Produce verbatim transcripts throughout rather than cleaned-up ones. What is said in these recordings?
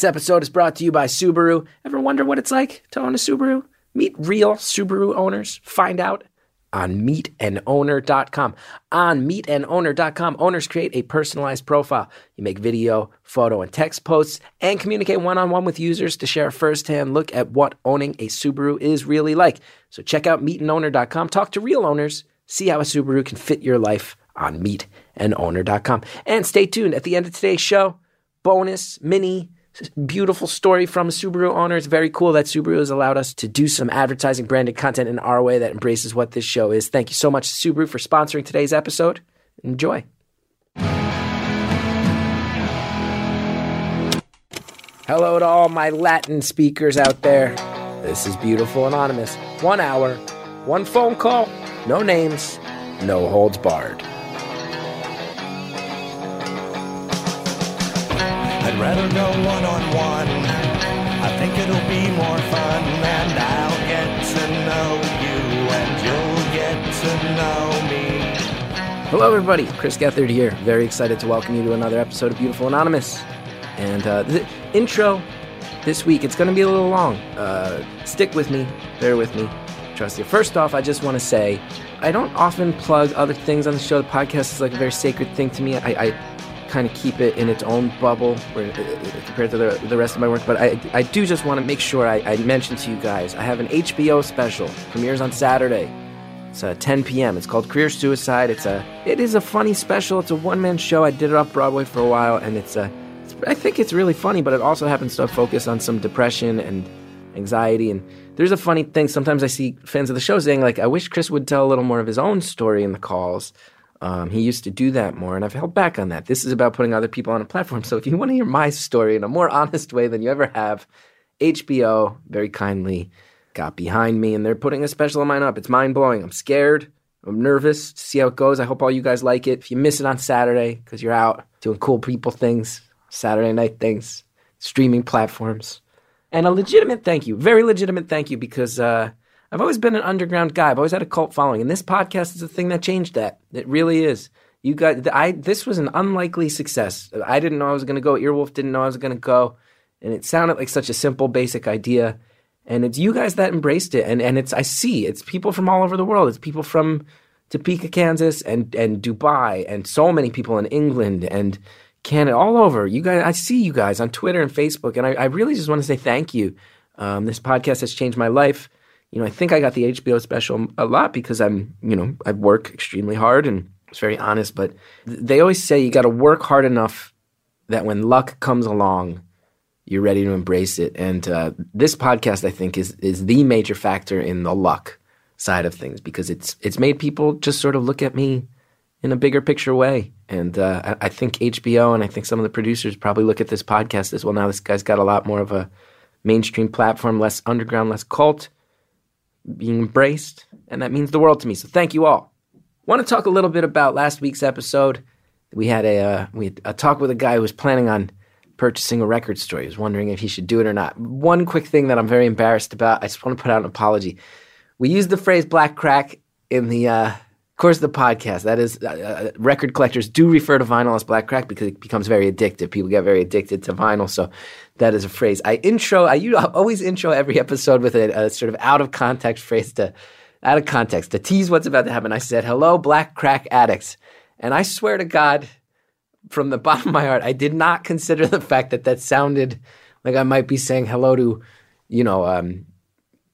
This episode is brought to you by Subaru. Ever wonder what it's like to own a Subaru? Meet real Subaru owners. Find out on meet an owner dot com. On meet an owner dot com, owners create a personalized profile. You make video, photo, and text posts and communicate one-on-one with users to share a first-hand look at what owning a Subaru is really like. So check out meet an owner dot com. Talk to real owners. See how a Subaru can fit your life on meet an owner dot com. And stay tuned. At the end of today's show, bonus, mini, beautiful story from a Subaru owner. It's very cool that Subaru has allowed us to do some advertising, branded content in our way that embraces what this show is. Thank you so much, Subaru, for sponsoring today's episode. Enjoy. Hello to all my Latin speakers out there. This is Beautiful Anonymous. One hour, one phone call, no names, no holds barred. I'd rather go one-on-one. I think it'll be more fun. And I'll get to know you, and you'll get to know me. Hello, everybody. Chris Gethard here. Very excited to welcome you to another episode of Beautiful Anonymous. And uh, the intro this week, it's going to be a little long. Uh, stick with me. Bear with me. Trust you. First off, I just want to say, I don't often plug other things on the show. The podcast is like a very sacred thing to me. I... I kind of keep it in its own bubble where, uh, compared to the, the rest of my work, but I, I do just want to make sure I, I mention to you guys, I have an H B O special, premieres on Saturday. It's uh, ten p.m. It's called Career Suicide. It's a, it is a funny special. It's a one-man show. I did it off Broadway for a while, and it's a, it's, I think it's really funny, but it also happens to focus on some depression and anxiety, and there's a funny thing. Sometimes I see fans of the show saying, like, I wish Chris would tell a little more of his own story in the calls. Um, he used to do that more, and I've held back on that. This is about putting other people on a platform. So if you want to hear my story in a more honest way than you ever have, H B O very kindly got behind me, and they're putting a special of mine up. It's mind-blowing. I'm scared. I'm nervous to see how it goes. I hope all you guys like it. If you miss it on Saturday because you're out doing cool people things, Saturday night things, streaming platforms, and a legitimate thank you, very legitimate thank you, because uh, I've always been an underground guy. I've always had a cult following, and this podcast is the thing that changed that. It really is. You got, I. This was an unlikely success. I didn't know I was going to go. Earwolf didn't know I was going to go, and it sounded like such a simple, basic idea. And it's you guys that embraced it, and and it's I see it's people from all over the world. It's people from Topeka, Kansas, and and Dubai, and so many people in England and Canada, all over. You guys, I see you guys on Twitter and Facebook, and I, I really just want to say thank you. Um, this podcast has changed my life. You know, I think I got the H B O special a lot because I'm, you know, I work extremely hard and it's very honest, but they always say you got to work hard enough that when luck comes along, you're ready to embrace it. And uh, this podcast, I think, is is the major factor in the luck side of things because it's it's made people just sort of look at me in a bigger picture way. And uh, I, I think H B O and I think some of the producers probably look at this podcast as, well, now this guy's got a lot more of a mainstream platform, less underground, less cult, being embraced, and that means the world to me. So thank you all. Want to talk a little bit about last week's episode. We had a uh, we had a talk with a guy who was planning on purchasing a record store. He was wondering if he should do it or not. One quick thing that I'm very embarrassed about, I just want to put out an apology. We used the phrase black crack in the uh, course of the podcast. That is, uh, uh, record collectors do refer to vinyl as black crack because it becomes very addictive. People get very addicted to vinyl, so that is a phrase. I intro, I always intro every episode with a, a sort of out of context phrase to, out of context, to tease what's about to happen. I said, hello, black crack addicts. And I swear to God, from the bottom of my heart, I did not consider the fact that that sounded like I might be saying hello to, you know, um,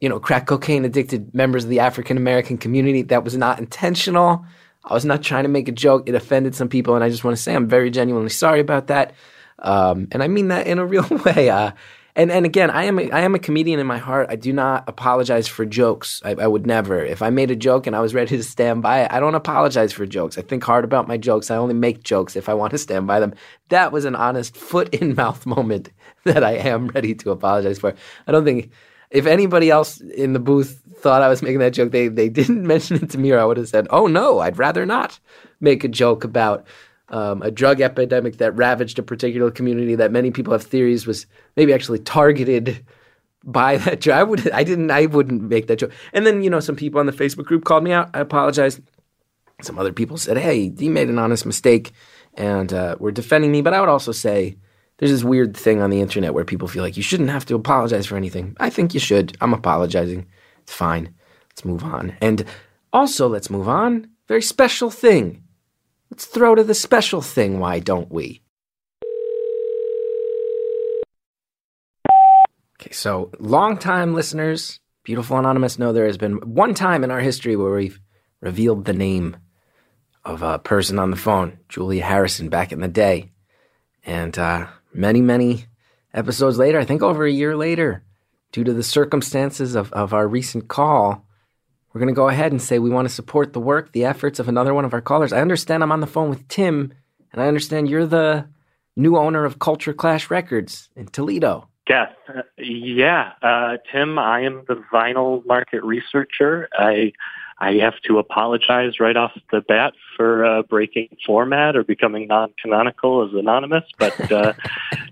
you know, crack cocaine addicted members of the African American community. That was not intentional. I was not trying to make a joke. It offended some people. And I just want to say, I'm very genuinely sorry about that. Um, and I mean that in a real way. Uh, and, and again, I am, a, I am a comedian in my heart. I do not apologize for jokes. I, I would never. If I made a joke and I was ready to stand by it, I don't apologize for jokes. I think hard about my jokes. I only make jokes if I want to stand by them. That was an honest foot-in-mouth moment that I am ready to apologize for. I don't think if anybody else in the booth thought I was making that joke, they, they didn't mention it to me or I would have said, oh, no, I'd rather not make a joke about Um, a drug epidemic that ravaged a particular community that many people have theories was maybe actually targeted by that joke. I would, I didn't, I wouldn't make that joke. And then, you know, some people on the Facebook group called me out. I apologized. Some other people said, hey, you made an honest mistake and uh, were defending me. But I would also say there's this weird thing on the internet where people feel like you shouldn't have to apologize for anything. I think you should. I'm apologizing. It's fine. Let's move on. And also, let's move on. Very special thing. Let's throw to the special thing, why don't we? Okay, so long-time listeners, Beautiful Anonymous, know there has been one time in our history where we've revealed the name of a person on the phone, Julia Harrison, back in the day. And uh, many, many episodes later, I think over a year later, due to the circumstances of, of our recent call, we're going to go ahead and say we want to support the work, the efforts of another one of our callers. I understand I'm on the phone with Tim, and I understand you're the new owner of Culture Clash Records in Toledo. Yes. Uh, yeah. Uh, Tim, I am the vinyl market researcher. I I have to apologize right off the bat for uh, breaking format or becoming non-canonical as anonymous. But, uh,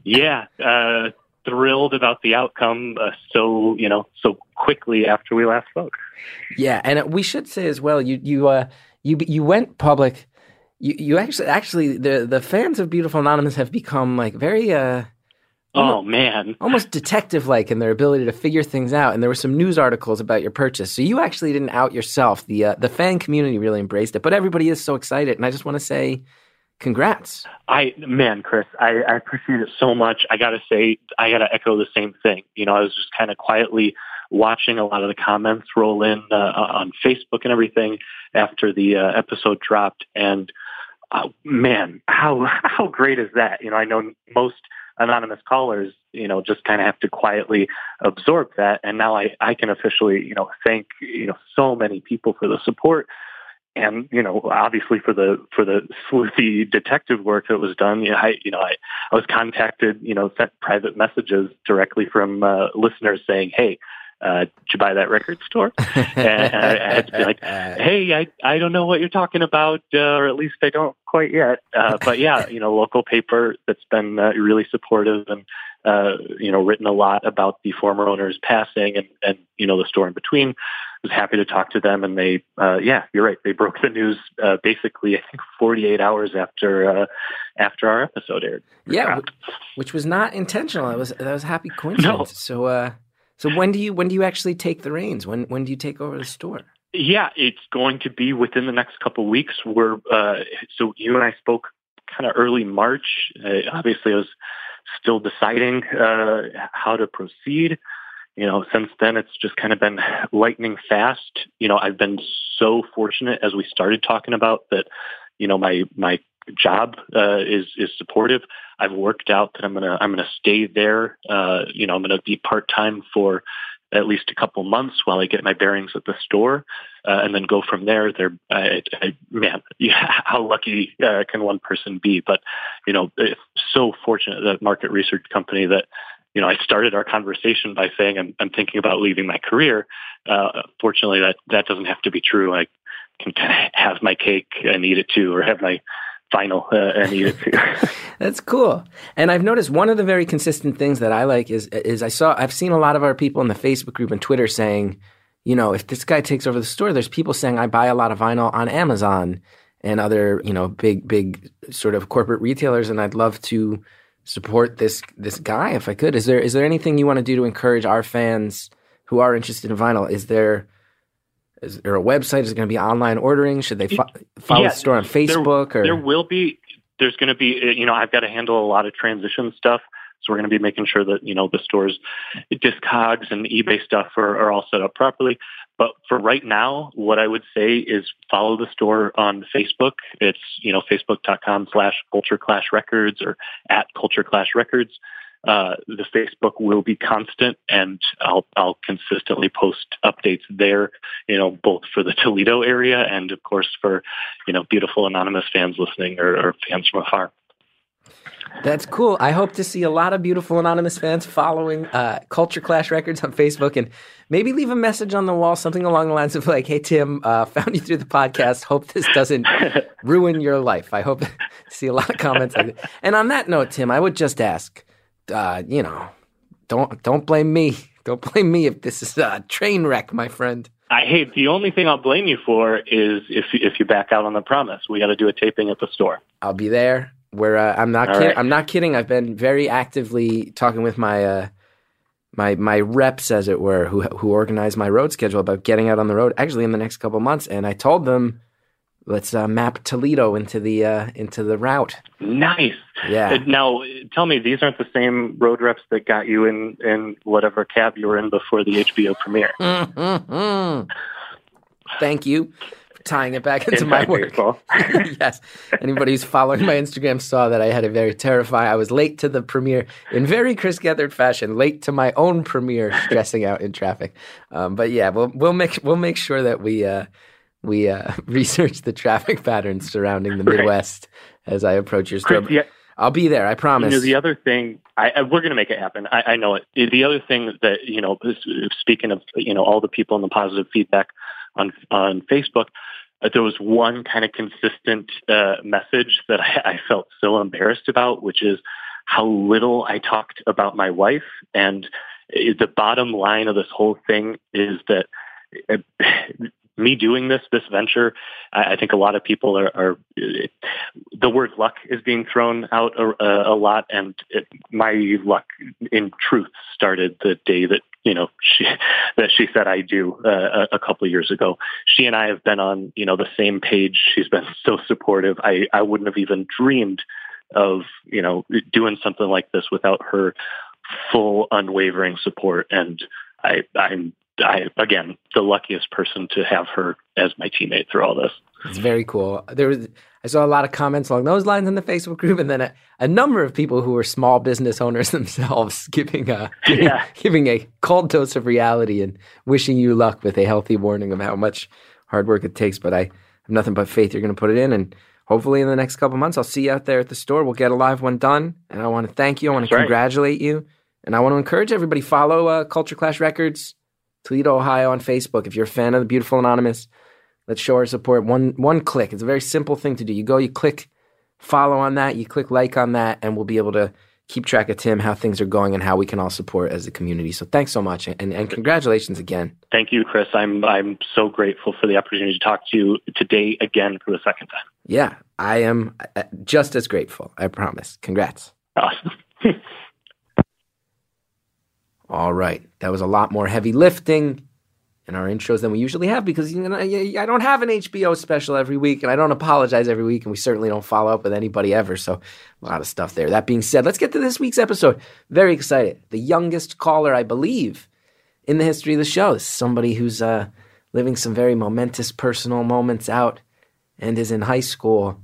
yeah, uh, thrilled about the outcome uh, so, you know, so quickly after we last spoke. Yeah. And we should say as well, you you uh, you, you went public. You, you actually, actually the, the fans of Beautiful Anonymous have become like very... Uh, Almost, oh, man. Almost detective-like in their ability to figure things out. And there were some news articles about your purchase. So you actually didn't out yourself. The uh, the fan community really embraced it. But everybody is so excited. And I just want to say congrats. I Man, Chris, I, I appreciate it so much. I got to say, I got to echo the same thing. You know, I was just kind of quietly watching a lot of the comments roll in uh, on Facebook and everything after the uh, episode dropped. And, uh, man, how how great is that? You know, I know most... anonymous callers, you know, just kind of have to quietly absorb that. And now I, I can officially, you know, thank, you know, so many people for the support and, you know, obviously for the, for the sleuthy detective work that was done. You know, I, you know, I, I was contacted, you know, sent private messages directly from uh, listeners saying, hey, Uh, did you buy that record store? And I, I had to be like, hey, I, I don't know what you're talking about, uh, or at least I don't quite yet. Uh, but yeah, you know, local paper that's been uh, really supportive and, uh, you know, written a lot about the former owner's passing and, and, you know, the store in between. I was happy to talk to them. And they, uh, yeah, you're right. They broke the news uh, basically, I think, forty-eight hours after uh, after our episode aired. Yeah, which was not intentional. It was, that was a happy coincidence. No. So, uh... So when do you when do you actually take the reins? When when do you take over the store? Yeah, it's going to be within the next couple of weeks. We're uh, so you and I spoke kind of early March. Uh, obviously, I was still deciding uh, how to proceed. You know, since then it's just kind of been lightning fast. You know, I've been so fortunate as we started talking about that. You know, my my job uh, is is supportive. I've worked out that I'm gonna I'm gonna stay there. Uh, you know, I'm gonna be part time for at least a couple months while I get my bearings at the store, uh, and then go from there. There, I, I, man, yeah, how lucky uh, can one person be? But you know, it's so fortunate that market research company that you know I started our conversation by saying I'm, I'm thinking about leaving my career. Uh, fortunately, that that doesn't have to be true. I can kind of have my cake and eat it too, or have my final uh, and eat it too. That's cool. And I've noticed one of the very consistent things that I like is is I saw I've seen a lot of our people in the Facebook group and Twitter saying, you know, if this guy takes over the store, there's people saying I buy a lot of vinyl on Amazon and other, you know, big big sort of corporate retailers, and I'd love to support this this guy if I could. Is there is there anything you want to do to encourage our fans who are interested in vinyl? Is there Is there a website? Is it going to be online ordering? Should they fo- follow yeah, the store on Facebook? There, or? there will be. There's going to be, you know, I've got to handle a lot of transition stuff. So we're going to be making sure that, you know, the store's Discogs and eBay stuff are, are all set up properly. But for right now, what I would say is follow the store on Facebook. It's, you know, facebook.com slash Culture Clash Records or at Culture Clash Records. Uh, the Facebook will be constant, and I'll, I'll consistently post updates there, you know, both for the Toledo area and, of course, for, you know, Beautiful Anonymous fans listening or, or fans from afar. That's cool. I hope to see a lot of Beautiful Anonymous fans following uh, Culture Clash Records on Facebook, and maybe leave a message on the wall, something along the lines of like, hey, Tim, uh, found you through the podcast. Hope this doesn't ruin your life. I hope to see a lot of comments like that. And on that note, Tim, I would just ask, Uh, you know, don't don't blame me. Don't blame me if this is a train wreck, my friend. I hate the only thing I'll blame you for is if you, if you back out on the promise. We got to do a taping at the store. I'll be there. Where uh, I'm not kidding. Right. I'm not kidding. I've been very actively talking with my uh, my my reps, as it were, who who organize my road schedule about getting out on the road. Actually, in the next couple of months, and I told them, let's uh, map Toledo into the uh, into the route. Nice. Yeah. Now, tell me, these aren't the same road reps that got you in in whatever cab you were in before the H B O premiere. Mm-hmm. Thank you. Tying it back into Inside my work. Yes. Anybody who's following my Instagram saw that I had a very terrifying, I was late to the premiere in very Chris Gethard fashion, late to my own premiere, stressing out in traffic. Um, but yeah, we'll, we'll make, we'll make sure that we, uh, we, uh, research the traffic patterns surrounding the Midwest right. as I approach your store. Chris, yeah. I'll be there. I promise. You know, the other thing, I, I, we're going to make it happen. I, I know it. The other thing that, you know, speaking of, you know, all the people and the positive feedback on, on Facebook, there was one kind of consistent uh, message that I, I felt so embarrassed about, which is how little I talked about my wife. And the bottom line of this whole thing is that uh, me doing this, this venture, I, I think a lot of people are, are uh, the word luck is being thrown out a, a lot. And it, my luck in truth started the day that You know, she, that she said I do uh, a couple of years ago. She and I have been on, you know, the same page. She's been so supportive. I, I wouldn't have even dreamed of, you know, doing something like this without her full, unwavering support. And I, I'm, I, again, the luckiest person to have her as my teammate through all this. It's very cool. There was, I saw a lot of comments along those lines in the Facebook group, and then a, a number of people who were small business owners themselves giving a yeah. giving a cold dose of reality and wishing you luck with a healthy warning of how much hard work it takes. But I have nothing but faith you're going to put it in, and hopefully in the next couple months, I'll see you out there at the store. We'll get a live one done, and I want to thank you. I want That's to right. congratulate you, and I want to encourage everybody, follow uh, Culture Clash Records, Toledo, Ohio on Facebook. If you're a fan of the Beautiful Anonymous, let's show our support. One one click. It's a very simple thing to do. You go, you click follow on that, you click like on that, and we'll be able to keep track of Tim, how things are going, and how we can all support as a community. So thanks so much, and, and congratulations again. Thank you, Chris. I'm I'm so grateful for the opportunity to talk to you today again for the second time. Yeah, I am just as grateful. I promise. Congrats. Awesome. All right. That was a lot more heavy lifting in our intros than we usually have, because you know, I don't have an H B O special every week, and I don't apologize every week, and we certainly don't follow up with anybody ever, so a lot of stuff there. That being said, let's get to this week's episode. Very excited. The youngest caller, I believe, in the history of the show. This is somebody who's uh, living some very momentous personal moments out and is in high school,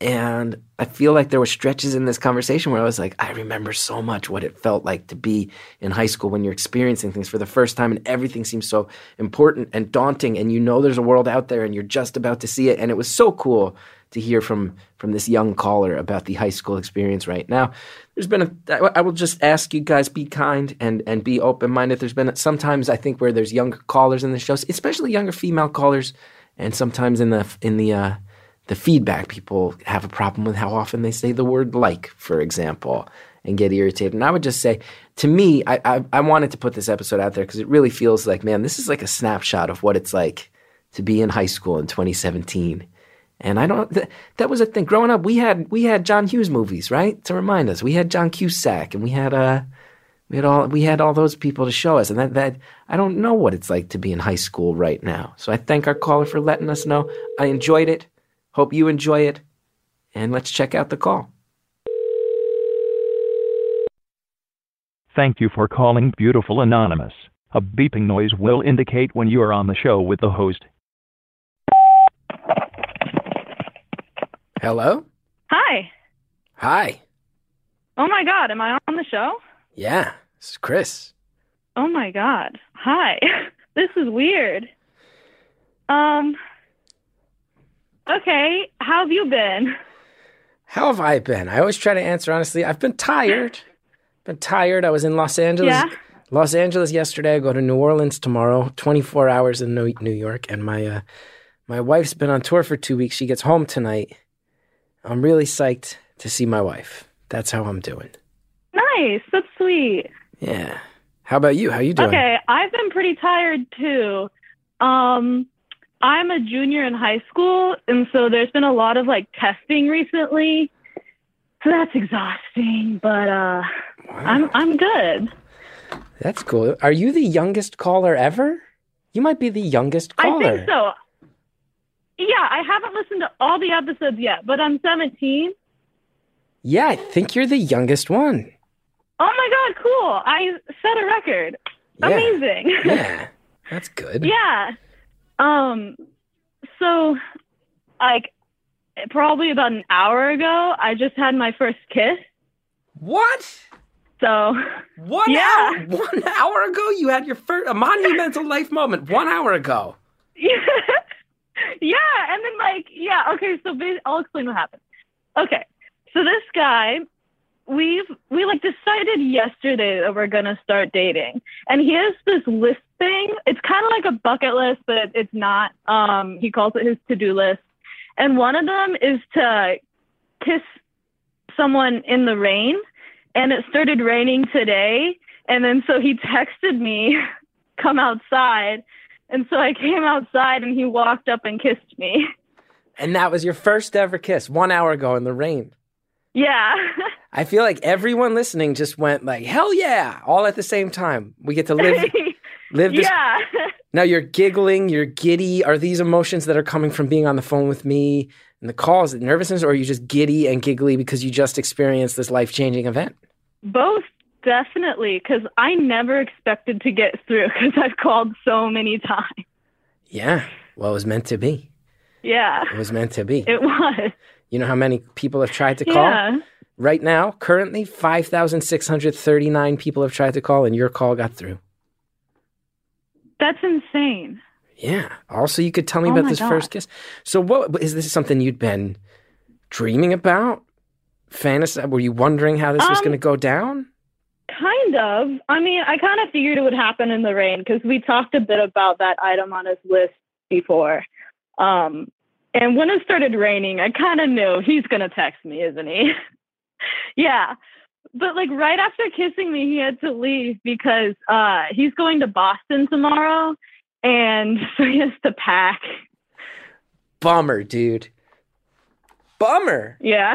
and I feel like there were stretches in this conversation where I was like, I remember so much what it felt like to be in high school when you're experiencing things for the first time and everything seems so important and daunting, and you know there's a world out there and you're just about to see it. And it was so cool to hear from from this young caller about the high school experience right now. There's been a, I will just ask you guys, be kind and, and be open-minded. There's been sometimes I think where there's younger callers in the shows, especially younger female callers, and sometimes in the in the uh, the feedback, people have a problem with how often they say the word like, for example, and get irritated. And I would just say, to me, I I, I wanted to put this episode out there because it really feels like, man, this is like a snapshot of what it's like to be in high school in twenty seventeen. And I don't, th- that was a thing. Growing up, we had we had John Hughes movies, right? To remind us. We had John Cusack, and we had, uh, we had, all, we had all those people to show us. And that, that I don't know what it's like to be in high school right now. So I thank our caller for letting us know. I enjoyed it. Hope you enjoy it, and let's check out the call. Thank you for calling Beautiful Anonymous. A beeping noise will indicate when you are on the show with the host. Hello? Hi. Hi. Oh my God, am I on the show? Yeah, this is Chris. Oh my God. Hi. This is weird. Um... Okay, how have you been? How have I been? I always try to answer honestly. I've been tired. Been tired. I was in Los Angeles. Yeah. Los Angeles yesterday. I go to New Orleans tomorrow. twenty-four hours in New York. And my uh, my wife's been on tour for two weeks. She gets home tonight. I'm really psyched to see my wife. That's how I'm doing. Nice. That's sweet. Yeah. How about you? How you doing? Okay, I've been pretty tired too. Um... I'm a junior in high school, and so there's been a lot of, like, testing recently, So that's exhausting, but uh, wow. I'm I'm good. That's cool. Are you the youngest caller ever? You might be the youngest caller. I think so. Yeah, I haven't listened to all the episodes yet, but I'm seventeen. Yeah, I think you're the youngest one. Oh my God, cool. I set a record. Yeah. Amazing. Yeah, that's good. Yeah. Um, so, like, probably about an hour ago, I just had my first kiss. What? So, one, yeah. hour, one hour ago, you had your first, a monumental life moment, one hour ago. Yeah. Yeah, and then, like, yeah, okay, so I'll explain what happened. Okay, so this guy, we've, we, like, decided yesterday that we're going to start dating. And he has this list thing. It's kind of like a bucket list, but it's not. Um, he calls it his to-do list. And one of them is to kiss someone in the rain. And it started raining today. And then so he texted me, come outside. And so I came outside and he walked up and kissed me. And that was your first ever kiss, one hour ago in the rain. Yeah. I feel like everyone listening just went like, hell yeah, all at the same time. We get to live, live this. Yeah. Now you're giggling, you're giddy. Are these emotions that are coming from being on the phone with me and the calls, the nervousness, or are you just giddy and giggly because you just experienced this life-changing event? Both. Definitely, because I never expected to get through because I've called so many times. Yeah. Well, it was meant to be. Yeah. It was meant to be. It was. You know how many people have tried to call? Yeah. Right now, currently, five thousand six hundred thirty-nine people have tried to call, and your call got through. That's insane. Yeah. Also, you could tell me oh about this God. first kiss. So what is this something you'd been dreaming about? Fantasy? Were you wondering how this um, was going to go down? Kind of. I mean, I kind of figured it would happen in the rain because we talked a bit about that item on his list before. Um, and when it started raining, I kind of knew he's going to text me, isn't he? Yeah. But like right after kissing me, he had to leave because uh, he's going to Boston tomorrow. And so he has to pack. Bummer, dude. Bummer. Yeah.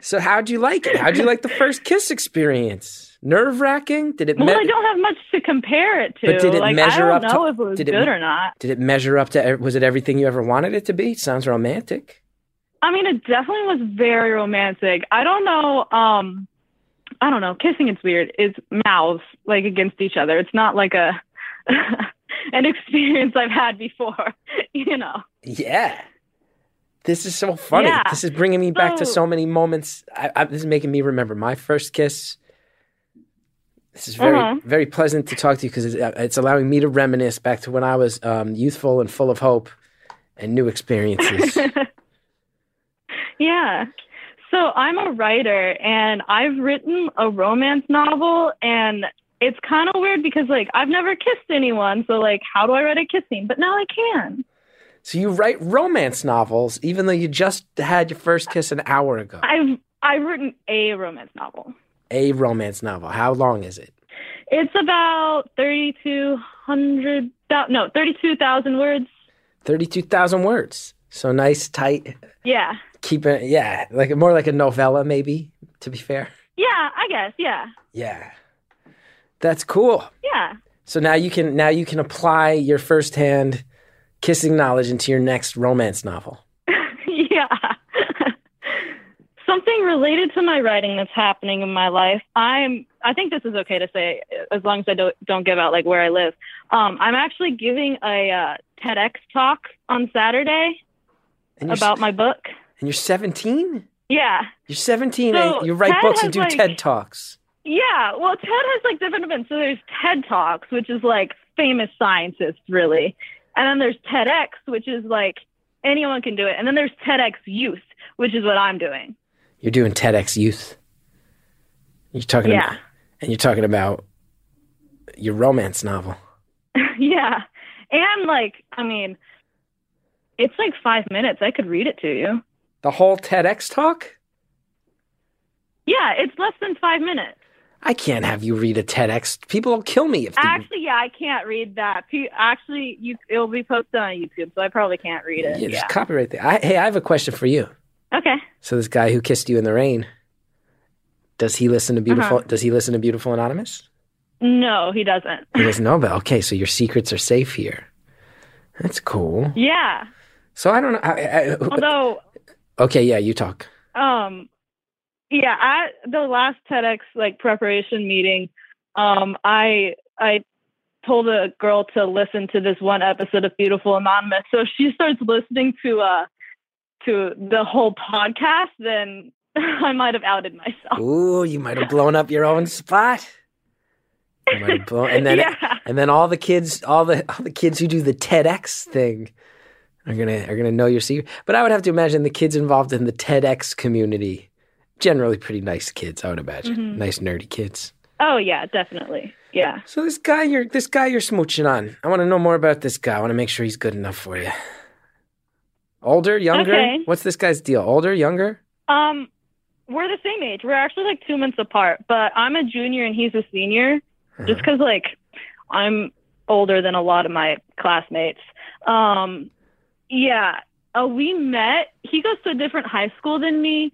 So how'd you like it? How'd you like the first kiss experience? Nerve-wracking? Did it? Me- well, I don't have much to compare it to. But did it like, measure up? I don't up know to, if it was did good it, or not. Did it measure up to? Was it everything you ever wanted it to be? Sounds romantic. I mean, it definitely was very romantic. I don't know. Um, I don't know. Kissing, it's weird. It's mouths like against each other. It's not like a an experience I've had before. You know. Yeah. This is so funny. Yeah. This is bringing me so, back to so many moments. I, I, this is making me remember my first kiss. This is very, uh-huh. very pleasant to talk to you because it's, it's allowing me to reminisce back to when I was um, youthful and full of hope and new experiences. Yeah. So I'm a writer and I've written a romance novel and it's kind of weird because like I've never kissed anyone. So like, how do I write a kiss scene? But now I can. So you write romance novels, even though you just had your first kiss an hour ago. I've, I've written a romance novel. A romance novel. How long is it? It's about thirty-two hundred, no, thirty-two thousand words. thirty-two thousand words. So nice, tight. Yeah. Keep it, yeah, like more like a novella maybe, to be fair. Yeah, I guess, yeah. Yeah. That's cool. Yeah. So now you can now you can apply your firsthand kissing knowledge into your next romance novel. Yeah. Something related to my writing that's happening in my life. I'm, I think this is okay to say as long as I don't, don't give out like where I live. Um, I'm actually giving a uh, TEDx talk on Saturday about my book. And you're seventeen? Yeah. You're seventeen so and you write TED books and do like, TED Talks. Yeah. Well, TED has like different events. So there's TED Talks, which is like famous scientists really. And then there's TEDx, which is like anyone can do it. And then there's TEDx Youth, which is what I'm doing. You're doing TEDx Youth. You're talking yeah. about, and you're talking about your romance novel. Yeah. And like, I mean, it's like five minutes. I could read it to you. The whole TEDx talk? Yeah, it's less than five minutes. I can't have you read a TEDx. People will kill me if they... Actually, yeah, I can't read that. Actually, you, it'll be posted on YouTube, so I probably can't read it. Yeah, just yeah. copyright there. I, hey, I have a question for you. Okay. So this guy who kissed you in the rain. Does he listen to Beautiful? Uh-huh. Does he listen to Beautiful Anonymous? No, he doesn't. He doesn't know about. Okay, so your secrets are safe here. That's cool. Yeah. So I don't know. I, I, Although. Okay. Yeah, you talk. Um. Yeah. At the last TEDx like preparation meeting, um, I I. told a girl to listen to this one episode of Beautiful Anonymous. So she starts listening to uh to the whole podcast, then I might have outed myself. Ooh, you might have blown up your own spot. You might have blown, and then yeah. and then all the kids, all the all the kids who do the TEDx thing are gonna are gonna know your secret. But I would have to imagine the kids involved in the TEDx community, generally pretty nice kids, I would imagine. Mm-hmm. Nice nerdy kids. Oh yeah, definitely. Yeah. So this guy you're this guy you're smooching on. I want to know more about this guy. I want to make sure he's good enough for you. Older, younger? Okay. What's this guy's deal? Older, younger? Um, we're the same age. We're actually like two months apart, but I'm a junior and he's a senior. Uh-huh. Just because like I'm older than a lot of my classmates. Um, yeah. Uh, we met. He goes to a different high school than me.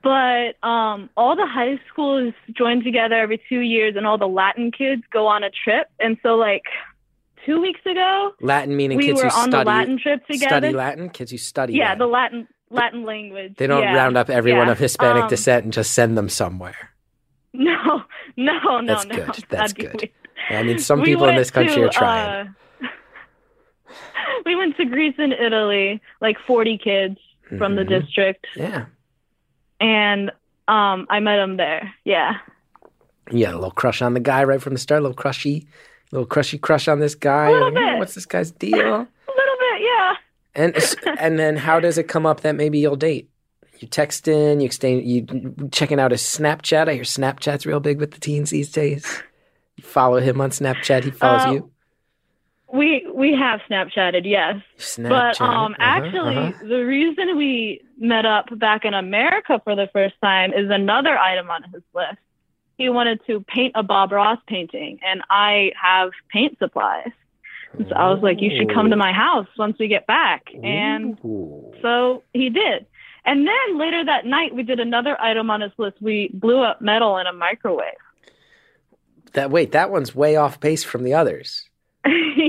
But um, all the high schools join together every two years, and all the Latin kids go on a trip. And so, like two weeks ago, Latin meaning we kids were who on study, the Latin trip together. Study Latin, kids who study. Yeah, Latin. the Latin Latin language. They don't yeah. round up everyone yeah. of Hispanic um, descent and just send them somewhere. No, no, no, that's no. Good. That's good. Weird. I mean, some people we in this country to, are trying. Uh, we went to Greece and Italy, like forty kids mm-hmm. from the district. Yeah. And um, I met him there. Yeah. You had a little crush on the guy right from the start. A little crushy, little crushy crush on this guy. A little bit. Oh, what's this guy's deal? A little bit, yeah. And and then how does it come up that maybe you'll date? You text in, you exchange, you checking out his Snapchat. I hear Snapchat's real big with the teens these days. You follow him on Snapchat. He follows uh, you. We we have Snapchatted, yes. Snapchat. But um, uh-huh, actually, uh-huh. the reason we met up back in America for the first time is another item on his list. He wanted to paint a Bob Ross painting, and I have paint supplies. And so I was like, you should come to my house once we get back. And Ooh. So he did. And then later that night, we did another item on his list. We blew up metal in a microwave. That wait, that one's way off base from the others.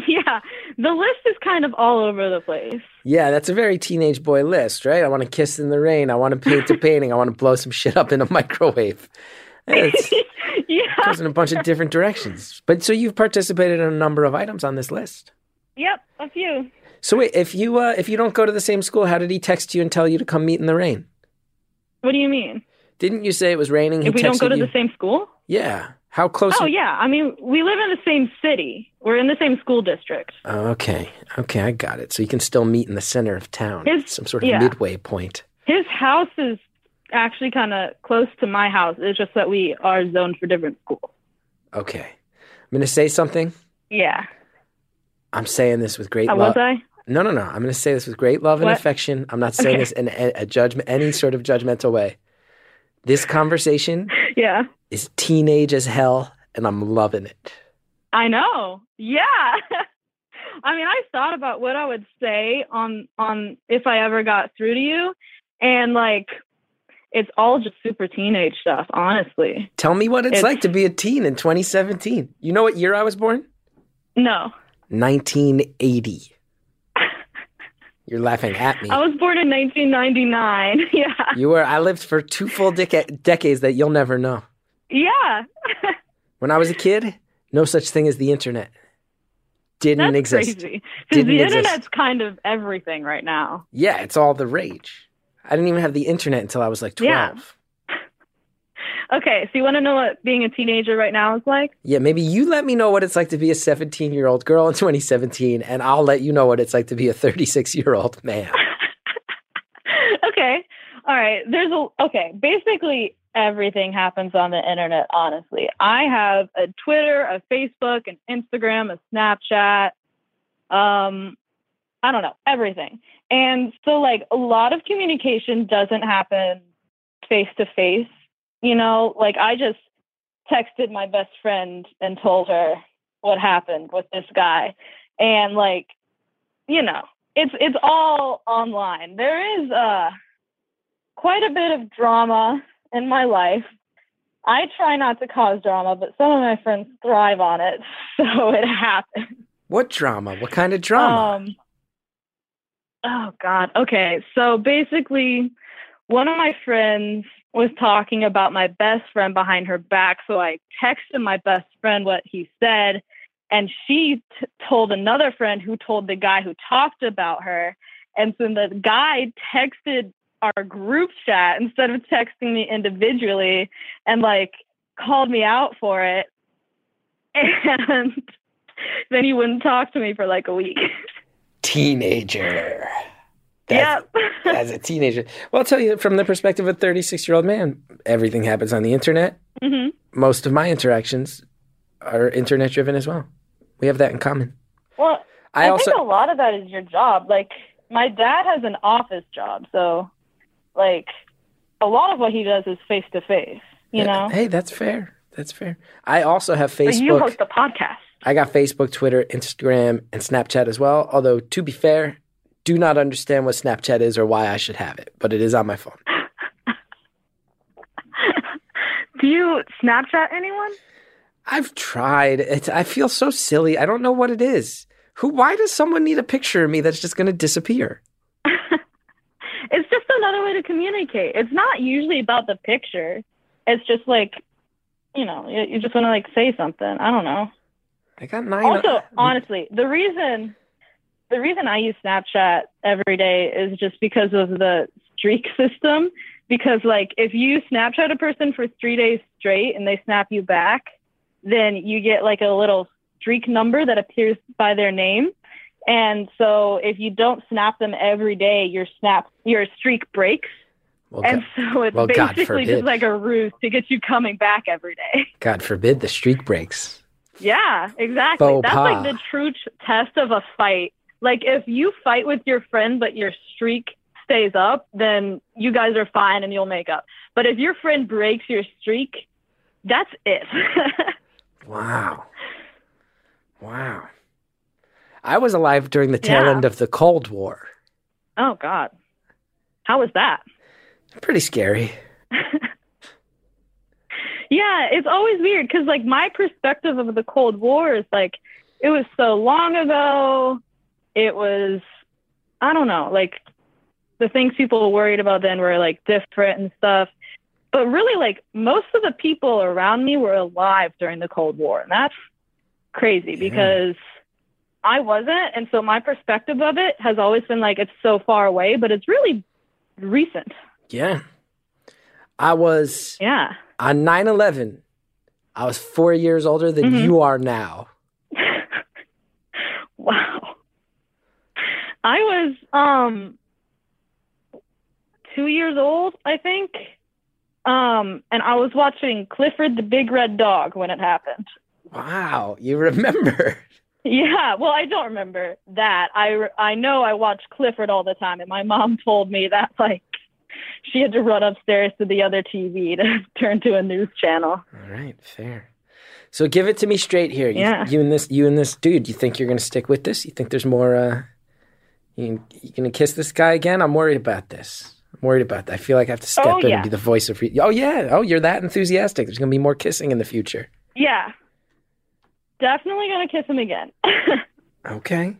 Yeah, the list is kind of all over the place. Yeah, that's a very teenage boy list, right? I want to kiss in the rain. I want to paint a painting. I want to blow some shit up in a microwave. It's, yeah. It goes in a bunch of different directions. But so you've participated in a number of items on this list. Yep, a few. So wait, if you uh, if you don't go to the same school, how did he text you and tell you to come meet in the rain? What do you mean? Didn't you say it was raining? He if we don't go to you? The same school? Yeah. How close? Oh, are... yeah. I mean, we live in the same city. We're in the same school district. Oh, okay. Okay, I got it. So you can still meet in the center of town. His, some sort of yeah. midway point. His house is actually kind of close to my house. It's just that we are zoned for different schools. Okay. I'm going to say something. Yeah. I'm saying this with great love. Was I? No, no, no. I'm going to say this with great love what? and affection. I'm not saying okay. this in a, a judgment, any sort of judgmental way. This conversation yeah. is teenage as hell, and I'm loving it. I know. Yeah. I mean, I thought about what I would say on, on if I ever got through to you, and, like, it's all just super teenage stuff, honestly. Tell me what it's, it's like to be a teen in twenty seventeen. You know what year I was born? No. nineteen eighty. You're laughing at me. I was born in nineteen ninety-nine. Yeah. You were. I lived for two full dec- decades that you'll never know. Yeah. When I was a kid, no such thing as the internet. Didn't That's exist. That's crazy. Because the exist. internet's kind of everything right now. Yeah, it's all the rage. I didn't even have the internet until I was like twelve. Yeah. Okay, so you want to know what being a teenager right now is like? Yeah, maybe you let me know what it's like to be a seventeen-year-old girl in twenty seventeen, and I'll let you know what it's like to be a thirty-six-year-old man. Okay. All right. There's a okay. Basically, everything happens on the internet, honestly. I have a Twitter, a Facebook, an Instagram, a Snapchat. Um, I don't know. Everything. And so, like, a lot of communication doesn't happen face-to-face. You know, like, I just texted my best friend and told her what happened with this guy. And, like, you know, it's it's all online. There is uh, quite a bit of drama in my life. I try not to cause drama, but some of my friends thrive on it, so it happens. What drama? What kind of drama? Um, oh, God. Okay, so basically, one of my friends was talking about my best friend behind her back, so I texted my best friend what he said, and she t- told another friend who told the guy who talked about her, and so the guy texted our group chat instead of texting me individually and like called me out for it. And then he wouldn't talk to me for like a week. Teenager. That's, yep. As a teenager. Well, I'll tell you from the perspective of a thirty-six-year-old man, everything happens on the internet. Mm-hmm. Most of my interactions are internet-driven as well. We have that in common. Well, I, I also, think a lot of that is your job. Like, my dad has an office job, so... Like, a lot of what he does is face-to-face, you yeah. know? Hey, that's fair. That's fair. I also have Facebook. So you host a podcast. I got Facebook, Twitter, Instagram, and Snapchat as well. Although, to be fair, do not understand what Snapchat is or why I should have it. But it is on my phone. Do you Snapchat anyone? I've tried. It's, I feel so silly. I don't know what it is. Who? Why does someone need a picture of me that's just going to disappear? It's just another way to communicate. It's not usually about the picture. It's just like, you know, you, you just want to like say something. I don't know. I got nine. Also, o- honestly, the reason the reason I use Snapchat every day is just because of the streak system. Because like, if you Snapchat a person for three days straight and they snap you back, then you get like a little streak number that appears by their name. And so if you don't snap them every day, your snap your streak breaks. Well, and so it's well, basically just like a ruse to get you coming back every day. God forbid the streak breaks. Yeah, exactly. Faux That's pas. Like the true test of a fight. Like if you fight with your friend, but your streak stays up, then you guys are fine and you'll make up. But if your friend breaks your streak, that's it. Wow. Wow. I was alive during the tail yeah. end of the Cold War. Oh, God. How was that? Pretty scary. Yeah, it's always weird because, like, my perspective of the Cold War is, like, it was so long ago. It was, I don't know, like, the things people were worried about then were, like, different and stuff. But really, like, most of the people around me were alive during the Cold War. And that's crazy because... Yeah. I wasn't, and so my perspective of it has always been like it's so far away, but it's really recent. Yeah. I was yeah. on nine eleven, I was four years older than mm-hmm. you are now. Wow. I was um, two years old, I think, um, and I was watching Clifford the Big Red Dog when it happened. Wow, you remember. Yeah, well, I don't remember that. I, I know I watched Clifford all the time, and my mom told me that, like, she had to run upstairs to the other T V to turn to a news channel. All right, fair. So give it to me straight here. You, yeah. You and this you and this dude, you think you're going to stick with this? You think there's more, uh, you, you going to kiss this guy again? I'm worried about this. I'm worried about that. I feel like I have to step oh, in yeah. and be the voice of, re- oh, yeah, oh, you're that enthusiastic. There's going to be more kissing in the future. Yeah. Definitely going to kiss him again. Okay.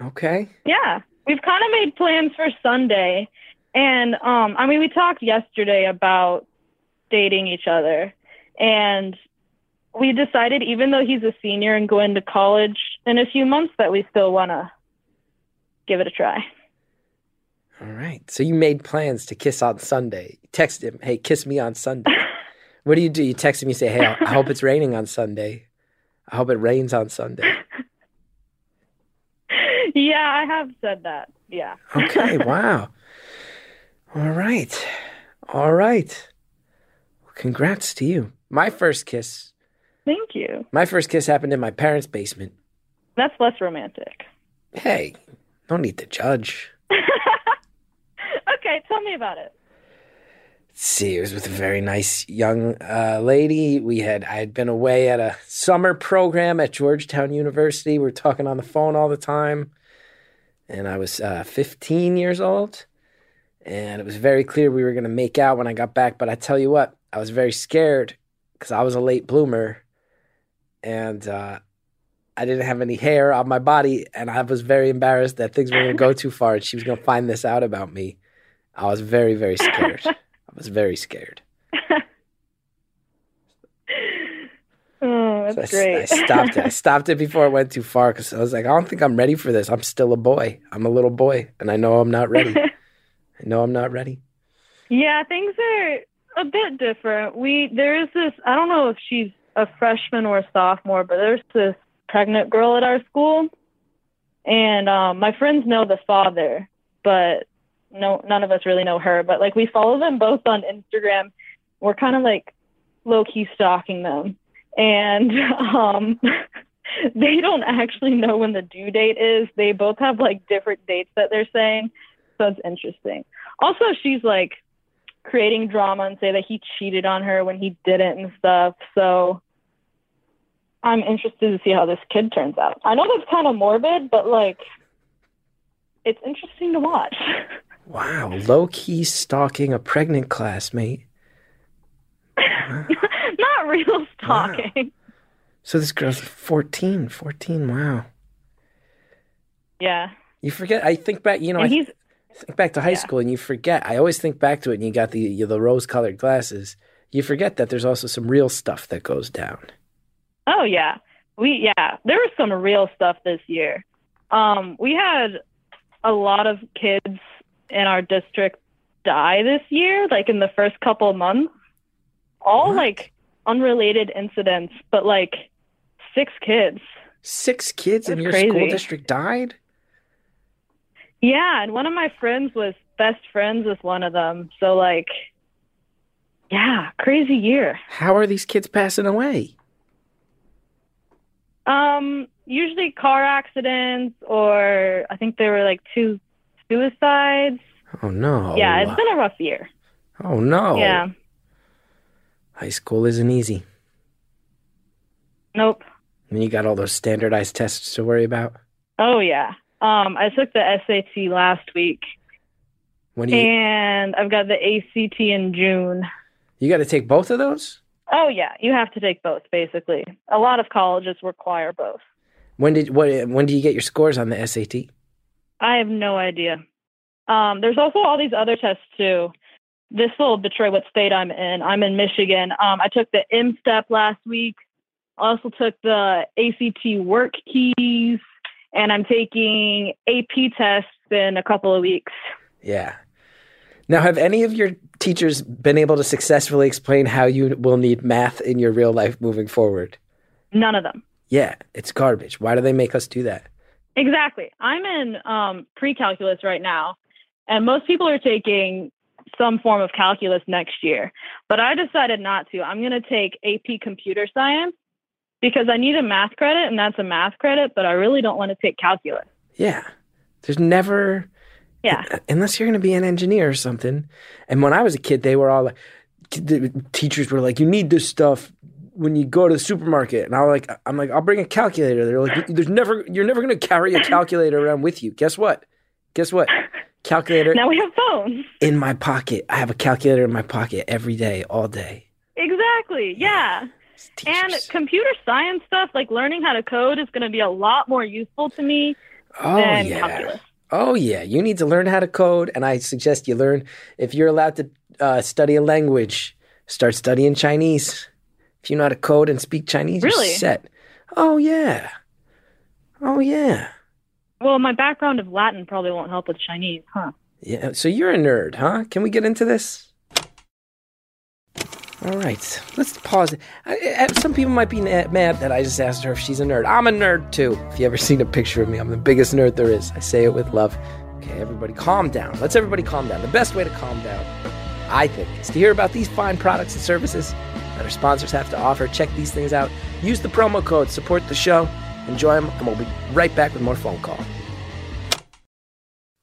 Okay. Yeah. We've kind of made plans for Sunday. And, um, I mean, we talked yesterday about dating each other. And we decided, even though he's a senior and going to college in a few months, that we still want to give it a try. All right. So you made plans to kiss on Sunday. Text him, hey, kiss me on Sunday. What do you do? You text him, you say, hey, I hope it's raining on Sunday. I hope it rains on Sunday. Yeah, I have said that. Yeah. Okay, wow. All right. All right. Well, congrats to you. My first kiss. Thank you. My first kiss happened in my parents' basement. That's less romantic. Hey, no need to judge. Okay, tell me about it. Let's see, it was with a very nice young uh, lady. We had I had been away at a summer program at Georgetown University. We were talking on the phone all the time, and I was uh, fifteen years old. And it was very clear we were going to make out when I got back. But I tell you what, I was very scared because I was a late bloomer, and uh, I didn't have any hair on my body, and I was very embarrassed that things were going to go too far and she was going to find this out about me. I was very, very scared. I was very scared. Oh, that's so I, great. I stopped it. I stopped it before it went too far because I was like, I don't think I'm ready for this. I'm still a boy. I'm a little boy, and I know I'm not ready. I know I'm not ready. Yeah, things are a bit different. We there is this, I don't know if she's a freshman or a sophomore, but there's this pregnant girl at our school, and um, my friends know the father, but no, none of us really know her. But like, we follow them both on Instagram. We're kind of like low key stalking them, and um, they don't actually know when the due date is. They both have like different dates that they're saying, so it's interesting. Also, she's like creating drama and say that he cheated on her when he didn't and stuff. So I'm interested to see how this kid turns out. I know that's kind of morbid, but like, it's interesting to watch. Wow. Low-key stalking a pregnant classmate. Wow. Not real stalking. Wow. So this girl's fourteen, fourteen. Wow. Yeah. You forget. I think back, you know, and I, he's, think back to high yeah. school and you forget. I always think back to it, and you got the you know, the rose-colored glasses. You forget that there's also some real stuff that goes down. Oh, yeah. We, yeah. There was some real stuff this year. Um, we had a lot of kids in our district die this year, like in the first couple of months. All what? Like unrelated incidents, but like six kids. Six kids That's in your crazy. School district died? Yeah, and one of my friends was best friends with one of them. So like, yeah, crazy year. How are these kids passing away? Um, usually car accidents, or I think there were like two suicides. Oh no. Yeah, it's been a rough year. Oh no. Yeah. High school isn't easy. Nope. And you got all those standardized tests to worry about? Oh yeah. Um, I took the S A T last week. When do you... And I've got the A C T in June. You got to take both of those? Oh yeah, you have to take both. Basically, a lot of colleges require both. When did what? When do you get your scores on the S A T? I have no idea. Um, there's also all these other tests too. This will betray what state I'm in. I'm in Michigan. Um, I took the M STEP last week. I also took the A C T work keys, and I'm taking A P tests in a couple of weeks. Yeah. Now, have any of your teachers been able to successfully explain how you will need math in your real life moving forward? None of them. Yeah, it's garbage. Why do they make us do that? Exactly. I'm in um, pre-calculus right now, and most people are taking some form of calculus next year. But I decided not to. I'm going to take A P computer science because I need a math credit, and that's a math credit, but I really don't want to take calculus. Yeah. There's never... Yeah. Unless you're going to be an engineer or something. And when I was a kid, they were all like, the teachers were like, you need this stuff when you go to the supermarket. And I was like, I'm like, I'll bring a calculator. They're like, there's never, you're never going to carry a calculator around with you. Guess what? Guess what? Calculator. Now we have phones. In my pocket. I have a calculator in my pocket every day, all day. Exactly. Yeah. And computer science stuff, like learning how to code, is going to be a lot more useful to me oh, than yeah. calculus. Oh, yeah. You need to learn how to code, and I suggest you learn. If you're allowed to uh, study a language, start studying Chinese. If you know how to code and speak Chinese, really? You're set. Oh, yeah. Oh, yeah. Well, my background of Latin probably won't help with Chinese, huh? Yeah. So you're a nerd, huh? Can we get into this? All right. Let's pause. I, I, some people might be mad that I just asked her if she's a nerd. I'm a nerd, too. If you ever seen a picture of me, I'm the biggest nerd there is. I say it with love. Okay, everybody calm down. Let's everybody calm down. The best way to calm down, I think, is to hear about these fine products and services that our sponsors have to offer. Check these things out. Use the promo code. Support the show. Enjoy them, and we'll be right back with more Phone Call.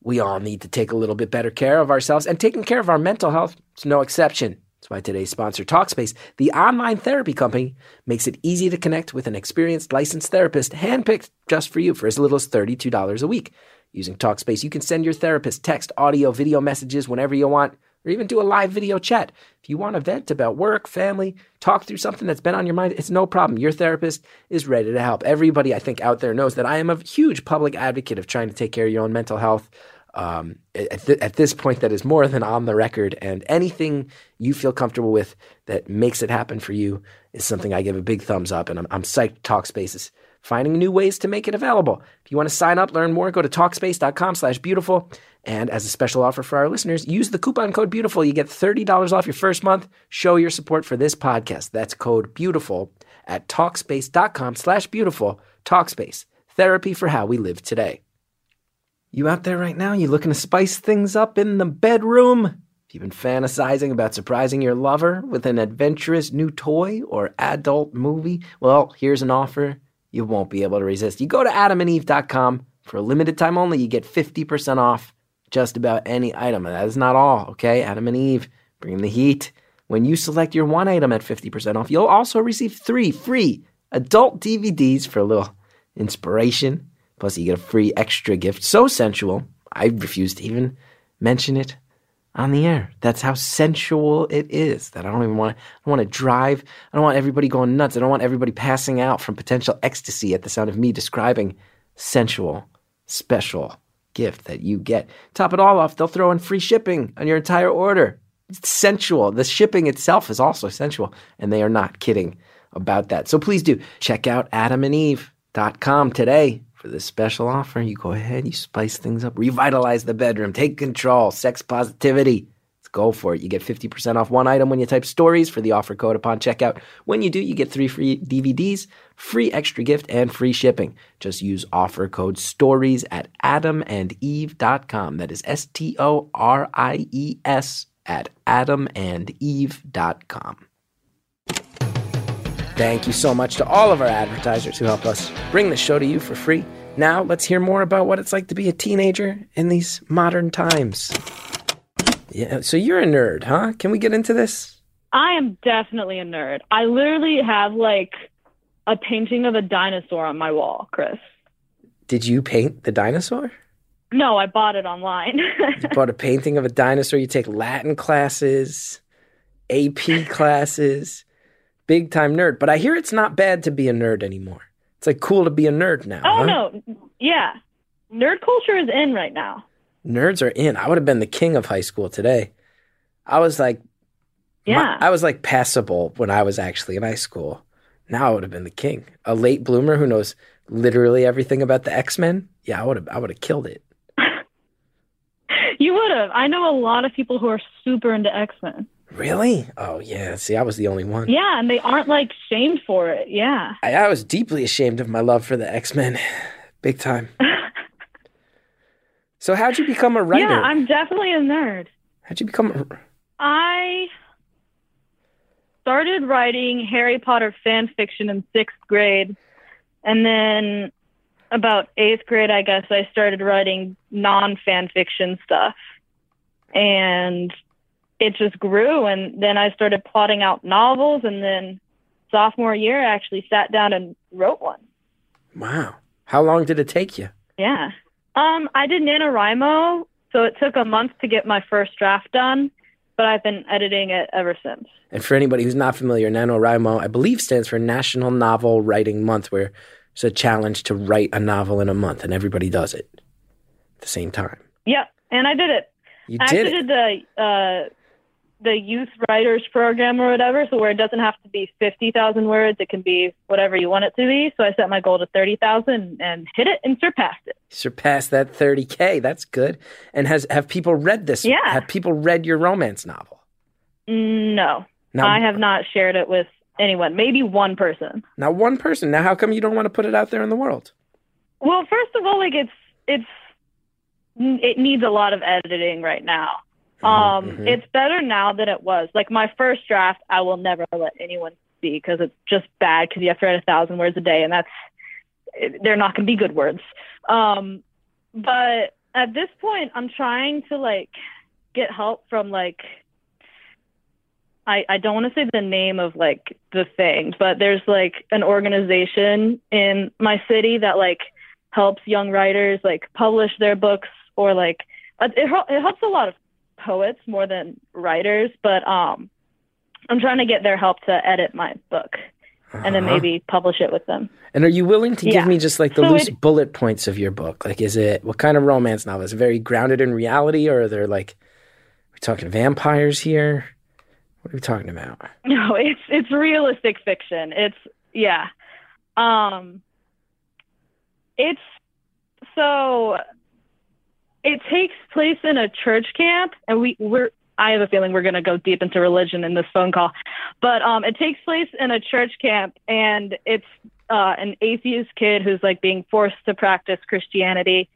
We all need to take a little bit better care of ourselves, and taking care of our mental health is no exception. That's why today's sponsor, Talkspace, the online therapy company, makes it easy to connect with an experienced, licensed therapist, handpicked just for you for as little as thirty-two dollars a week. Using Talkspace, you can send your therapist text, audio, video messages whenever you want, or even do a live video chat. If you want to vent about work, family, talk through something that's been on your mind, it's no problem. Your therapist is ready to help. Everybody, I think, out there knows that I am a huge public advocate of trying to take care of your own mental health. Um, at, th- at this point, that is more than on the record, and anything you feel comfortable with that makes it happen for you is something I give a big thumbs up, and I'm, I'm psyched Talkspace is finding new ways to make it available. If you want to sign up, learn more, go to Talkspace dot com slash beautiful, and as a special offer for our listeners, use the coupon code BEAUTIFUL. You get thirty dollars off your first month. Show your support for this podcast. That's code BEAUTIFUL at Talkspace dot com slash beautiful. Talkspace, therapy for how we live today. You out there right now, you looking to spice things up in the bedroom? If you've been fantasizing about surprising your lover with an adventurous new toy or adult movie, well, here's an offer you won't be able to resist. You go to adam and eve dot com. For a limited time only, you get fifty percent off just about any item. And that is not all, okay? Adam and Eve, bring the heat. When you select your one item at fifty percent off, you'll also receive three free adult D V Ds for a little inspiration. Plus, you get a free extra gift so sensual, I refuse to even mention it on the air. That's how sensual it is that I don't even want to, I don't want to drive. I don't want everybody going nuts. I don't want everybody passing out from potential ecstasy at the sound of me describing sensual, special gift that you get. Top it all off, they'll throw in free shipping on your entire order. It's sensual. The shipping itself is also sensual, and they are not kidding about that. So please do check out adam and eve dot com today. For this special offer, you go ahead, you spice things up, revitalize the bedroom, take control, sex positivity. Let's go for it. You get fifty percent off one item when you type stories for the offer code upon checkout. When you do, you get three free D V Ds, free extra gift, and free shipping. Just use offer code STORIES at adam and eve dot com. That is S T O R I E S at adam and eve dot com. Thank you so much to all of our advertisers who help us bring the show to you for free. Now, let's hear more about what it's like to be a teenager in these modern times. Yeah, so you're a nerd, huh? Can we get into this? I am definitely a nerd. I literally have, like, a painting of a dinosaur on my wall, Chris. Did you paint the dinosaur? No, I bought it online. You bought a painting of a dinosaur? You take Latin classes, A P classes... Big time nerd. But I hear it's not bad to be a nerd anymore. It's like cool to be a nerd now. Oh, huh? No. Yeah. Nerd culture is in right now. Nerds are in. I would have been the king of high school today. I was like, yeah. My, I was like passable when I was actually in high school. Now I would have been the king. A late bloomer who knows literally everything about the X-Men. Yeah, I would have, I would have killed it. You would have. I know a lot of people who are super into X-Men. Really? Oh, yeah. See, I was the only one. Yeah, and they aren't, like, shamed for it. Yeah. I, I was deeply ashamed of my love for the X-Men. Big time. So how'd you become a writer? Yeah, I'm definitely a nerd. How'd you become a... I started writing Harry Potter fan fiction in sixth grade. And then about eighth grade, I guess, I started writing non-fan fiction stuff. And... it just grew, and then I started plotting out novels, and then sophomore year, I actually sat down and wrote one. Wow. How long did it take you? Yeah. Um, I did NaNoWriMo, so it took a month to get my first draft done, but I've been editing it ever since. And for anybody who's not familiar, NaNoWriMo, I believe, stands for National Novel Writing Month, where it's a challenge to write a novel in a month, and everybody does it at the same time. Yep, and I did it. You I did it. I did the... Uh, the youth writers program or whatever, so where it doesn't have to be fifty thousand words, it can be whatever you want it to be. So I set my goal to thirty thousand and hit it and surpassed it. Surpassed that thirty K. That's good. And has have people read this? Yeah. Have people read your romance novel? No. Now, I have not shared it with anyone. Maybe one person. Not one person. Now, how come you don't want to put it out there in the world? Well, first of all, like it's it's it needs a lot of editing right now. Um, mm-hmm. It's better now than it was. Like, my first draft, I will never let anyone see because it's just bad because you have to write a thousand words a day, and that's, they're not going to be good words. Um, but at this point, I'm trying to, like, get help from, like, I, I don't want to say the name of, like, the thing, but there's, like, an organization in my city that, like, helps young writers, like, publish their books or, like, it, it helps a lot of poets more than writers, but um, I'm trying to get their help to edit my book uh-huh. and then maybe publish it with them. And are you willing to yeah. give me just like the so loose it, bullet points of your book? Like, is it, what kind of romance novel? Is it very grounded in reality, or are there like, are we talking vampires here? What are we talking about? No, it's, it's realistic fiction. It's, yeah. Um, it's, so it takes place in a church camp, and we, we're, I have a feeling we're going to go deep into religion in this phone call, but um, it takes place in a church camp, and it's uh, an atheist kid who's like being forced to practice Christianity,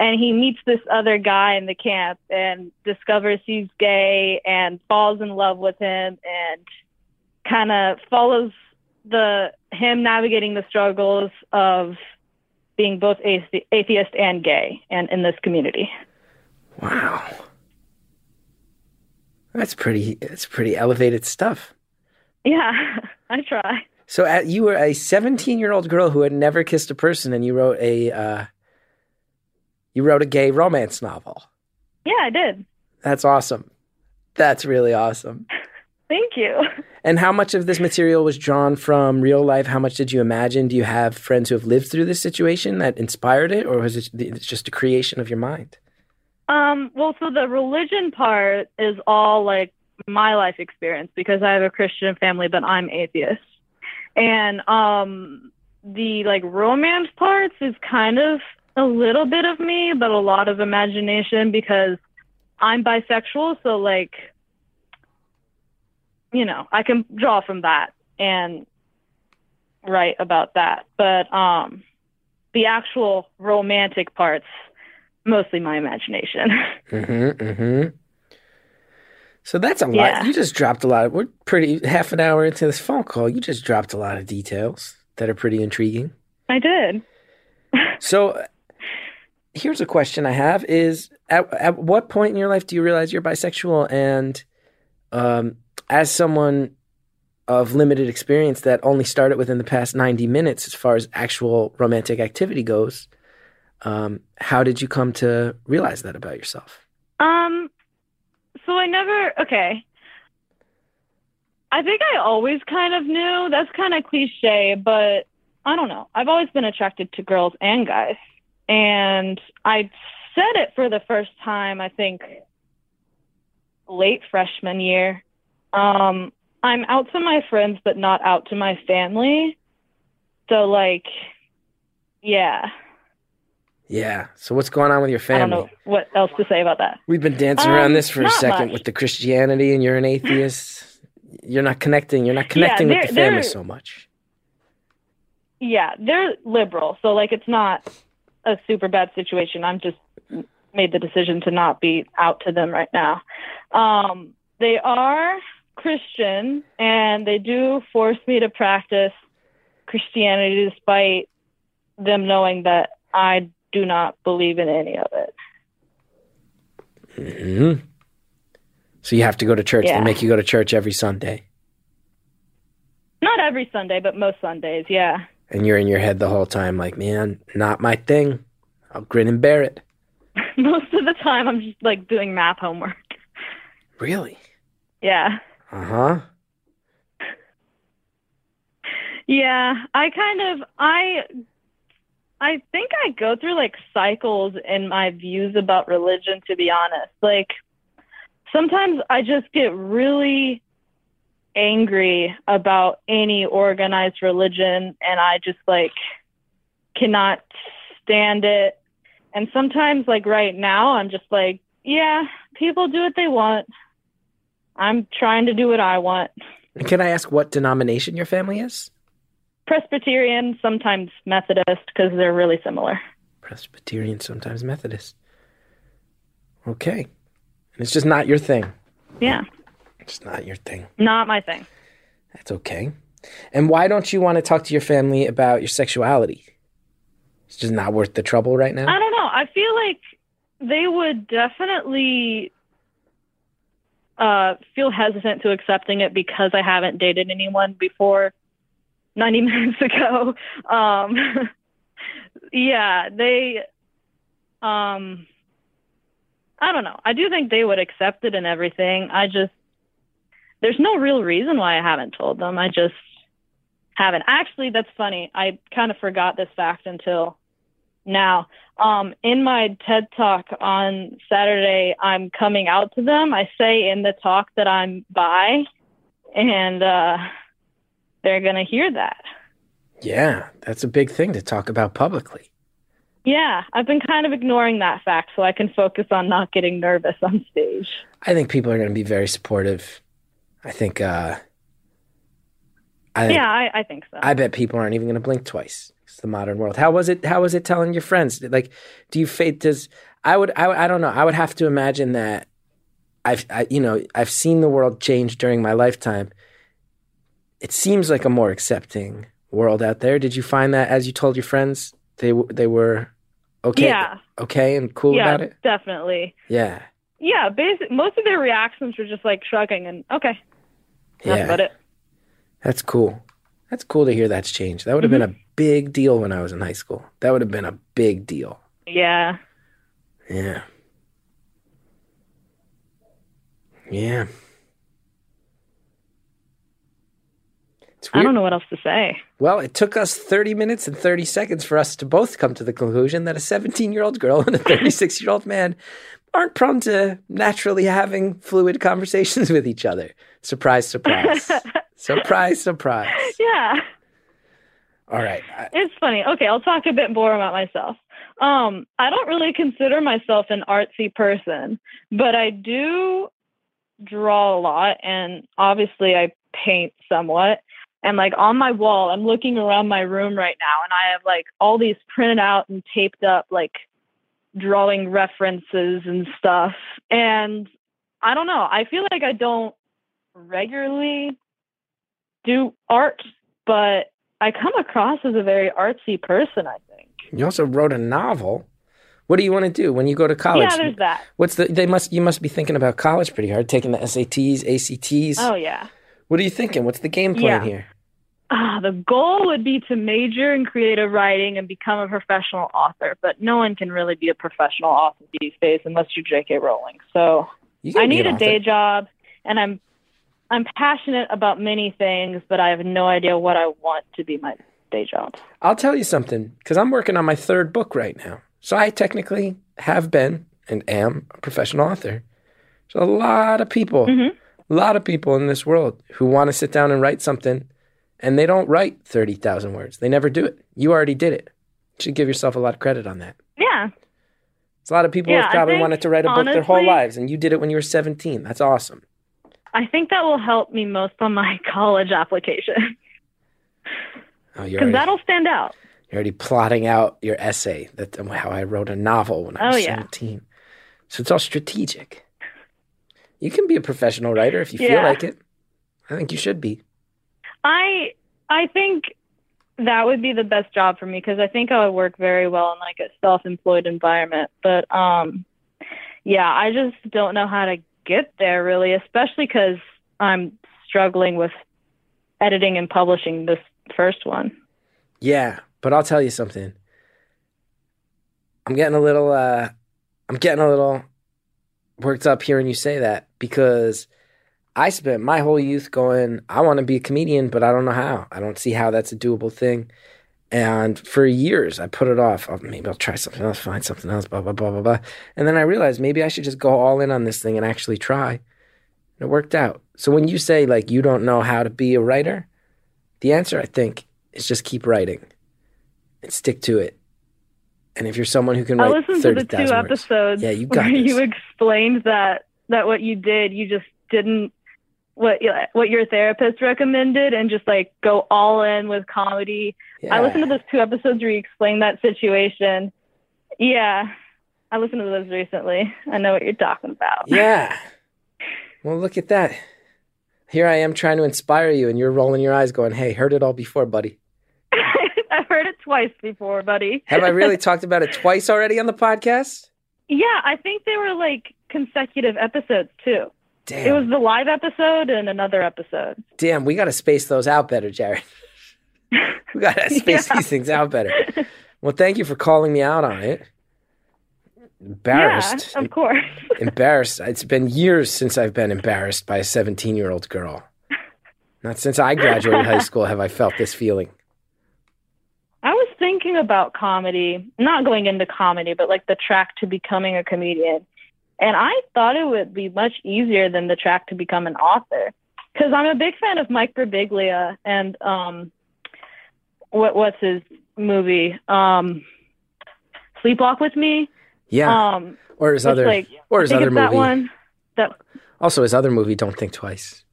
and he meets this other guy in the camp and discovers he's gay and falls in love with him and kind of follows the him navigating the struggles of being both athe- atheist and gay and in this community. Wow. That's pretty, that's pretty elevated stuff. Yeah, I try. So at, you were a seventeen-year-old girl who had never kissed a person, and you wrote a uh, you wrote a gay romance novel. Yeah, I did. That's awesome. That's really awesome. Thank you. And how much of this material was drawn from real life? How much did you imagine? Do you have friends who have lived through this situation that inspired it, or was it just a creation of your mind? Um, well, so the religion part is all like my life experience, because I have a Christian family, but I'm atheist. And um, the like romance parts is kind of a little bit of me, but a lot of imagination, because I'm bisexual. So like, you know, I can draw from that and write about that. But um, the actual romantic parts, mostly my imagination. Mm-hmm, mm-hmm. So that's a yeah. lot. You just dropped a lot. We're pretty half an hour into this phone call. You just dropped a lot of details that are pretty intriguing. I did. So here's a question I have is, at, at what point in your life do you realize you're bisexual? And um, as someone of limited experience that only started within the past ninety minutes as far as actual romantic activity goes, Um, how did you come to realize that about yourself? Um, so I never, okay. I think I always kind of knew. That's kind of cliche, but I don't know. I've always been attracted to girls and guys. And I said it for the first time, I think, late freshman year. Um, I'm out to my friends, but not out to my family. So like, yeah. Yeah. So what's going on with your family? I don't know what else to say about that. We've been dancing around um, this for a second much. with the Christianity, and you're an atheist. You're not connecting. You're not connecting yeah, with the family so much. Yeah, they're liberal. So, like, it's not a super bad situation. I'm just made the decision to not be out to them right now. Um, they are Christian, and they do force me to practice Christianity despite them knowing that I do not believe in any of it. Mm-hmm. So you have to go to church. Yeah. They make you go to church every Sunday. Not every Sunday, but most Sundays, yeah. And you're in your head the whole time like, man, not my thing. I'll grin and bear it. Most of the time I'm just like doing math homework. Really? Yeah. Uh-huh. Yeah, I kind of... I. I think I go through like cycles in my views about religion, to be honest. Like sometimes I just get really angry about any organized religion, and I just like cannot stand it. And sometimes like right now I'm just like, yeah, people do what they want. I'm trying to do what I want. Can I ask what denomination your family is? Presbyterian, sometimes Methodist, because they're really similar. Presbyterian, sometimes Methodist. Okay. And it's just not your thing. Yeah. It's not your thing. Not my thing. That's okay. And why don't you want to talk to your family about your sexuality? It's just not worth the trouble right now? I don't know. I feel like they would definitely uh, feel hesitant to accepting it because I haven't dated anyone before ninety minutes ago. Um, yeah, they, um, I don't know. I do think they would accept it and everything. I just, there's no real reason why I haven't told them. I just haven't. Actually, that's funny. I kind of forgot this fact until now. Um, in my TED Talk on Saturday, I'm coming out to them. I say in the talk that I'm bi, and uh, they're going to hear that. Yeah, that's a big thing to talk about publicly. Yeah, I've been kind of ignoring that fact so I can focus on not getting nervous on stage. I think people are going to be very supportive. I think, uh, I think, yeah, I, I think so. I bet people aren't even going to blink twice. It's the modern world. How was it? How was it telling your friends? Like, do you fate? Does I would, I, I don't know. I would have to imagine that I've, I, you know, I've seen the world change during my lifetime. It seems like a more accepting world out there. Did you find that as you told your friends, they, they were okay, yeah. okay and cool yeah, about it? Definitely. Yeah. Yeah. Basically, most of their reactions were just like shrugging and okay. That's yeah. about it. That's cool. That's cool to hear that's changed. That would have mm-hmm. been a big deal when I was in high school. That would have been a big deal. Yeah. Yeah. Yeah. I don't know what else to say. Well, it took us thirty minutes and thirty seconds for us to both come to the conclusion that a seventeen-year-old girl and a thirty-six-year-old man aren't prone to naturally having fluid conversations with each other. Surprise, surprise. Surprise, surprise. Yeah. All right. I, it's funny. Okay, I'll talk a bit more about myself. Um, I don't really consider myself an artsy person, but I do draw a lot, and obviously I paint somewhat. And like on my wall, I'm looking around my room right now, and I have like all these printed out and taped up like drawing references and stuff. And I don't know. I feel like I don't regularly do art, but I come across as a very artsy person, I think. You also wrote a novel. What do you want to do when you go to college? Yeah, there's that. What's the? They must. You must be thinking about college pretty hard, taking the S A Ts, A C Ts. Oh yeah. What are you thinking? What's the game plan yeah. here? Uh, the goal would be to major in creative writing and become a professional author, but no one can really be a professional author these days unless you're J K Rowling. So I need a day job, and I'm I'm passionate about many things, but I have no idea what I want to be my day job. I'll tell you something, because I'm working on my third book right now. So I technically have been and am a professional author. So a lot of people... Mm-hmm. A lot of people in this world who want to sit down and write something, and they don't write thirty thousand words. They never do it. You already did it. You should give yourself a lot of credit on that. Yeah. There's a lot of people yeah, who have probably wanted to write a honestly, book their whole lives, and you did it when you were seventeen. That's awesome. I think that will help me most on my college application. Oh, you're because that'll stand out. You're already plotting out your essay, that how I wrote a novel when I was oh, seventeen. Yeah. So it's all strategic. You can be a professional writer if you yeah. feel like it. I think you should be. I I think that would be the best job for me because I think I would work very well in like a self-employed environment. But um, yeah, I just don't know how to get there really, especially because I'm struggling with editing and publishing this first one. Yeah, but I'll tell you something. I'm getting a little. Uh, I'm getting a little. worked up hearing you say that because I spent my whole youth going, I want to be a comedian, but I don't know how. I don't see how that's a doable thing. And for years, I put it off. Oh, maybe I'll try something else, find something else, blah, blah, blah, blah, blah. And then I realized maybe I should just go all in on this thing and actually try. And it worked out. So when you say, like, you don't know how to be a writer, the answer, I think, is just keep writing and stick to it. And if you're someone who can write thirty thousand words. I listened to the two episodes yeah, you got where this. You explained that that what you did, you just didn't what what your therapist recommended and just like go all in with comedy. Yeah. I listened to those two episodes where you explained that situation. Yeah, I listened to those recently. I know what you're talking about. Yeah. Well, look at that. Here I am trying to inspire you, and you're rolling your eyes going, hey, heard it all before, buddy. I've heard it twice before, buddy. Have I really talked about it twice already on the podcast? Yeah, I think they were like consecutive episodes too. Damn. It was the live episode and another episode. Damn, we got to space those out better, Jared. We got to space yeah. these things out better. Well, thank you for calling me out on it. embarrassed. Yeah, of course. Embarrassed. It's been years since I've been embarrassed by a seventeen-year-old girl. Not since I graduated high school have I felt this feeling. I was thinking about comedy, not going into comedy, but like the track to becoming a comedian. And I thought it would be much easier than the track to become an author. Because I'm a big fan of Mike Birbiglia and um, what what's his movie? Um, Sleepwalk with Me. Yeah, um, or his other, like, or his other movie. That one, that... Also, his other movie, Don't Think Twice.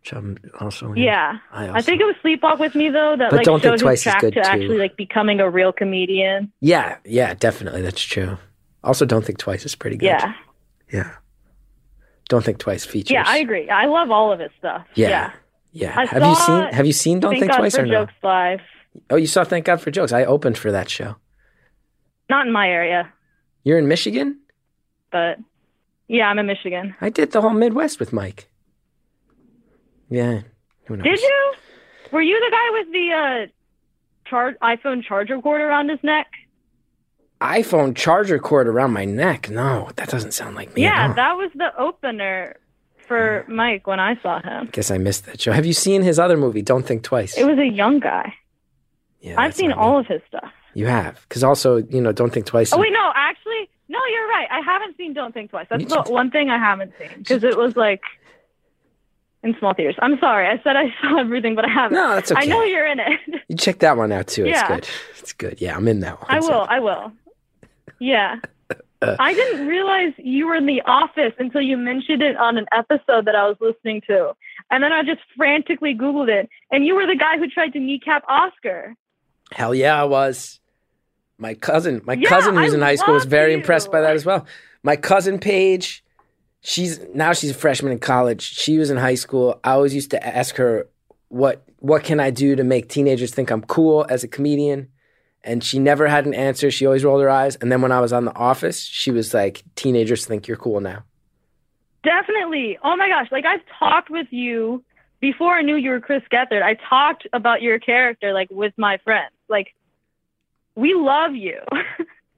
Which I'm also in. Yeah, I, also... I think it was Sleepwalk with Me though. That but like Don't Think Twice is good to too. Actually like becoming a real comedian. Yeah, yeah, definitely, that's true. Also, Don't Think Twice is pretty good. Yeah, yeah. Don't Think Twice features. Yeah, I agree. I love all of his stuff. Yeah, yeah. yeah. Have you seen Have you seen Don't Thank Think God Twice for or no? Jokes live. Oh, you saw Thank God for Jokes. I opened for that show. Not in my area. You're in Michigan? But yeah, I'm in Michigan. I did the whole Midwest with Mike. Yeah. Who knows? Did you? Were you the guy with the uh, char- iPhone charger cord around his neck? iPhone charger cord around my neck? No, that doesn't sound like me. Yeah, that was the opener for Mike when I saw him. Guess I missed that show. Have you seen his other movie, Don't Think Twice? It was a young guy. Yeah, I've seen all of his stuff. You have, because also, you know, Don't Think Twice. Oh, wait, no, actually, no, you're right. I haven't seen Don't Think Twice. That's the one thing I haven't seen, because it was like in small theaters. I'm sorry. I said I saw everything, but I haven't. No, that's okay. I know you're in it. You check that one out, too. Yeah. It's good. It's good. Yeah, I'm in that one. I will. I will. Yeah. uh, I didn't realize you were in The Office until you mentioned it on an episode that I was listening to. And then I just frantically Googled it. And you were the guy who tried to kneecap Oscar. Hell yeah, I was. My cousin, my yeah, cousin who's I in high school was very you. impressed by that as well. My cousin Paige, she's now she's a freshman in college. She was in high school. I always used to ask her, what what can I do to make teenagers think I'm cool as a comedian? And she never had an answer. She always rolled her eyes. And then when I was on The Office, she was like, teenagers think you're cool now. Definitely. Oh my gosh. Like I've talked with you before I knew you were Chris Gethard. I talked about your character like with my friends. Like we love you.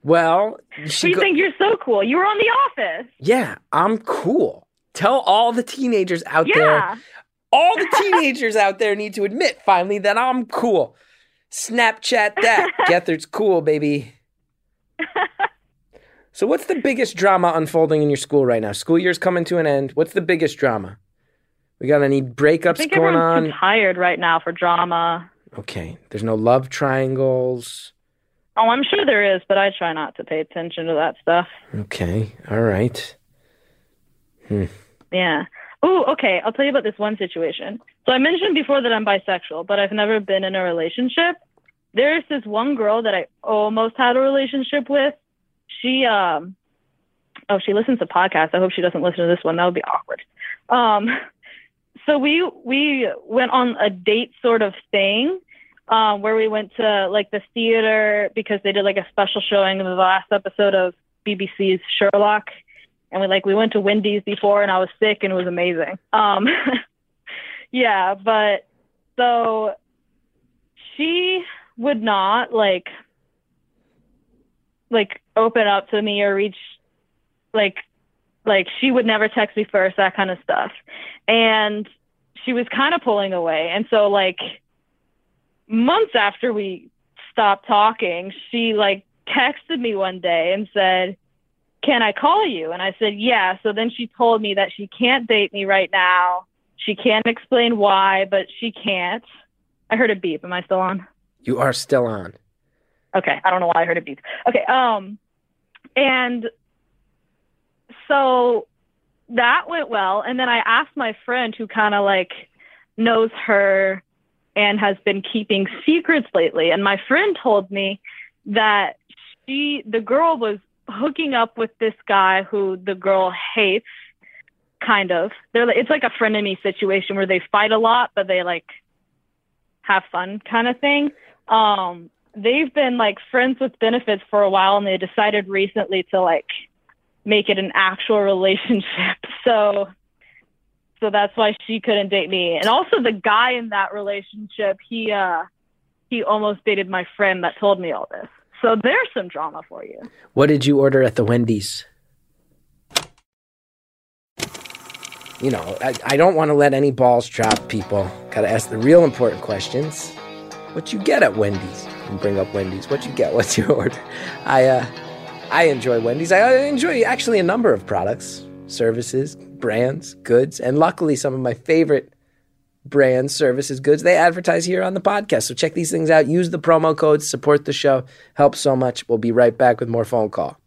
Well, you we go- think you're so cool. You were on The Office. Yeah, I'm cool. Tell all the teenagers out yeah. there. All the teenagers out there need to admit finally that I'm cool. Snapchat that. Gethard's cool, baby. So what's the biggest drama unfolding in your school right now? School year's coming to an end. What's the biggest drama? We got any breakups I think going on? Too tired right now for drama. Okay. There's no love triangles. Oh, I'm sure there is, but I try not to pay attention to that stuff. Okay. All right. Hmm. Yeah. Oh, okay. I'll tell you about this one situation. So I mentioned before that I'm bisexual, but I've never been in a relationship. There's this one girl that I almost had a relationship with. She, um, oh, she listens to podcasts. I hope she doesn't listen to this one. That would be awkward. Um, so we, we went on a date sort of thing. Um, where we went to like the theater because they did like a special showing of the last episode of B B C's Sherlock. And we like, we went to Wendy's before and I was sick and it was amazing. Um, yeah, but so she would not like, like open up to me or reach like, like she would never text me first, that kind of stuff. And she was kind of pulling away. And so like, months after we stopped talking, she like texted me one day and said, can I call you? And I said, yeah. So then she told me that she can't date me right now. She can't explain why, but she can't. I heard a beep. Am I still on? You are still on. Okay. I don't know why I heard a beep. Okay. Um, and so that went well. And then I asked my friend who kind of like knows her and has been keeping secrets lately. And my friend told me that she, the girl was hooking up with this guy who the girl hates, kind of. They're like, it's like a frenemy situation where they fight a lot, but they like have fun kind of thing. Um, they've been like friends with benefits for a while and they decided recently to like make it an actual relationship. So So that's why she couldn't date me. And also the guy in that relationship, he uh, he almost dated my friend that told me all this. So there's some drama for you. What did you order at the Wendy's? You know, I, I don't want to let any balls drop, people. Got to ask the real important questions. What you get at Wendy's? And bring up Wendy's. What you get? What's your order? I, uh, I enjoy Wendy's. I enjoy actually a number of products, services, brands, goods, and luckily some of my favorite brands, services, goods, they advertise here on the podcast. So check these things out. Use the promo codes. Support the show. Helps so much. We'll be right back with more phone call.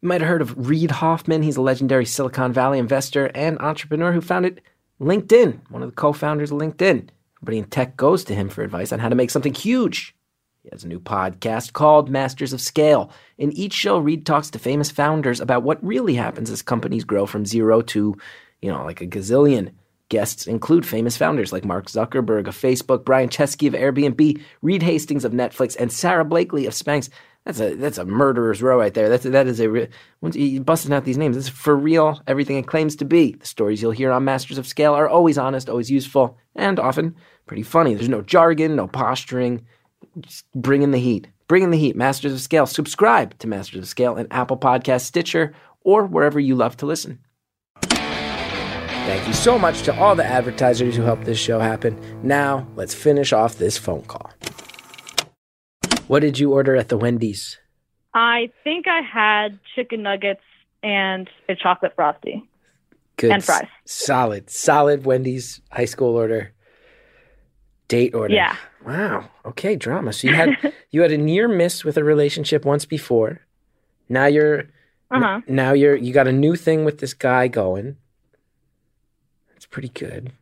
You might have heard of Reid Hoffman. He's a legendary Silicon Valley investor and entrepreneur who founded LinkedIn, one of the co-founders of LinkedIn. Everybody in tech goes to him for advice on how to make something huge. He has a new podcast called Masters of Scale. In each show, Reid talks to famous founders about what really happens as companies grow from zero to, you know, like a gazillion. Guests include famous founders like Mark Zuckerberg of Facebook, Brian Chesky of Airbnb, Reed Hastings of Netflix, and Sarah Blakely of Spanx. That's a that's a murderer's row right there. That's a, that is a re- once you busting out these names, this is for real. Everything it claims to be. The stories you'll hear on Masters of Scale are always honest, always useful, and often pretty funny. There's no jargon, no posturing. Just bring in the heat. Bring in the heat. Masters of Scale. Subscribe to Masters of Scale in Apple Podcasts, Stitcher, or wherever you love to listen. Thank you so much to all the advertisers who helped this show happen. Now, let's finish off this phone call. What did you order at the Wendy's? I think I had chicken nuggets and a chocolate frosty. Good. And fries. Solid. Solid Wendy's high school order. Date order. Yeah. Wow. Okay, drama. So you had you had a near miss with a relationship once before. Now you're uh-huh. now you're you got a new thing with this guy going. Pretty good.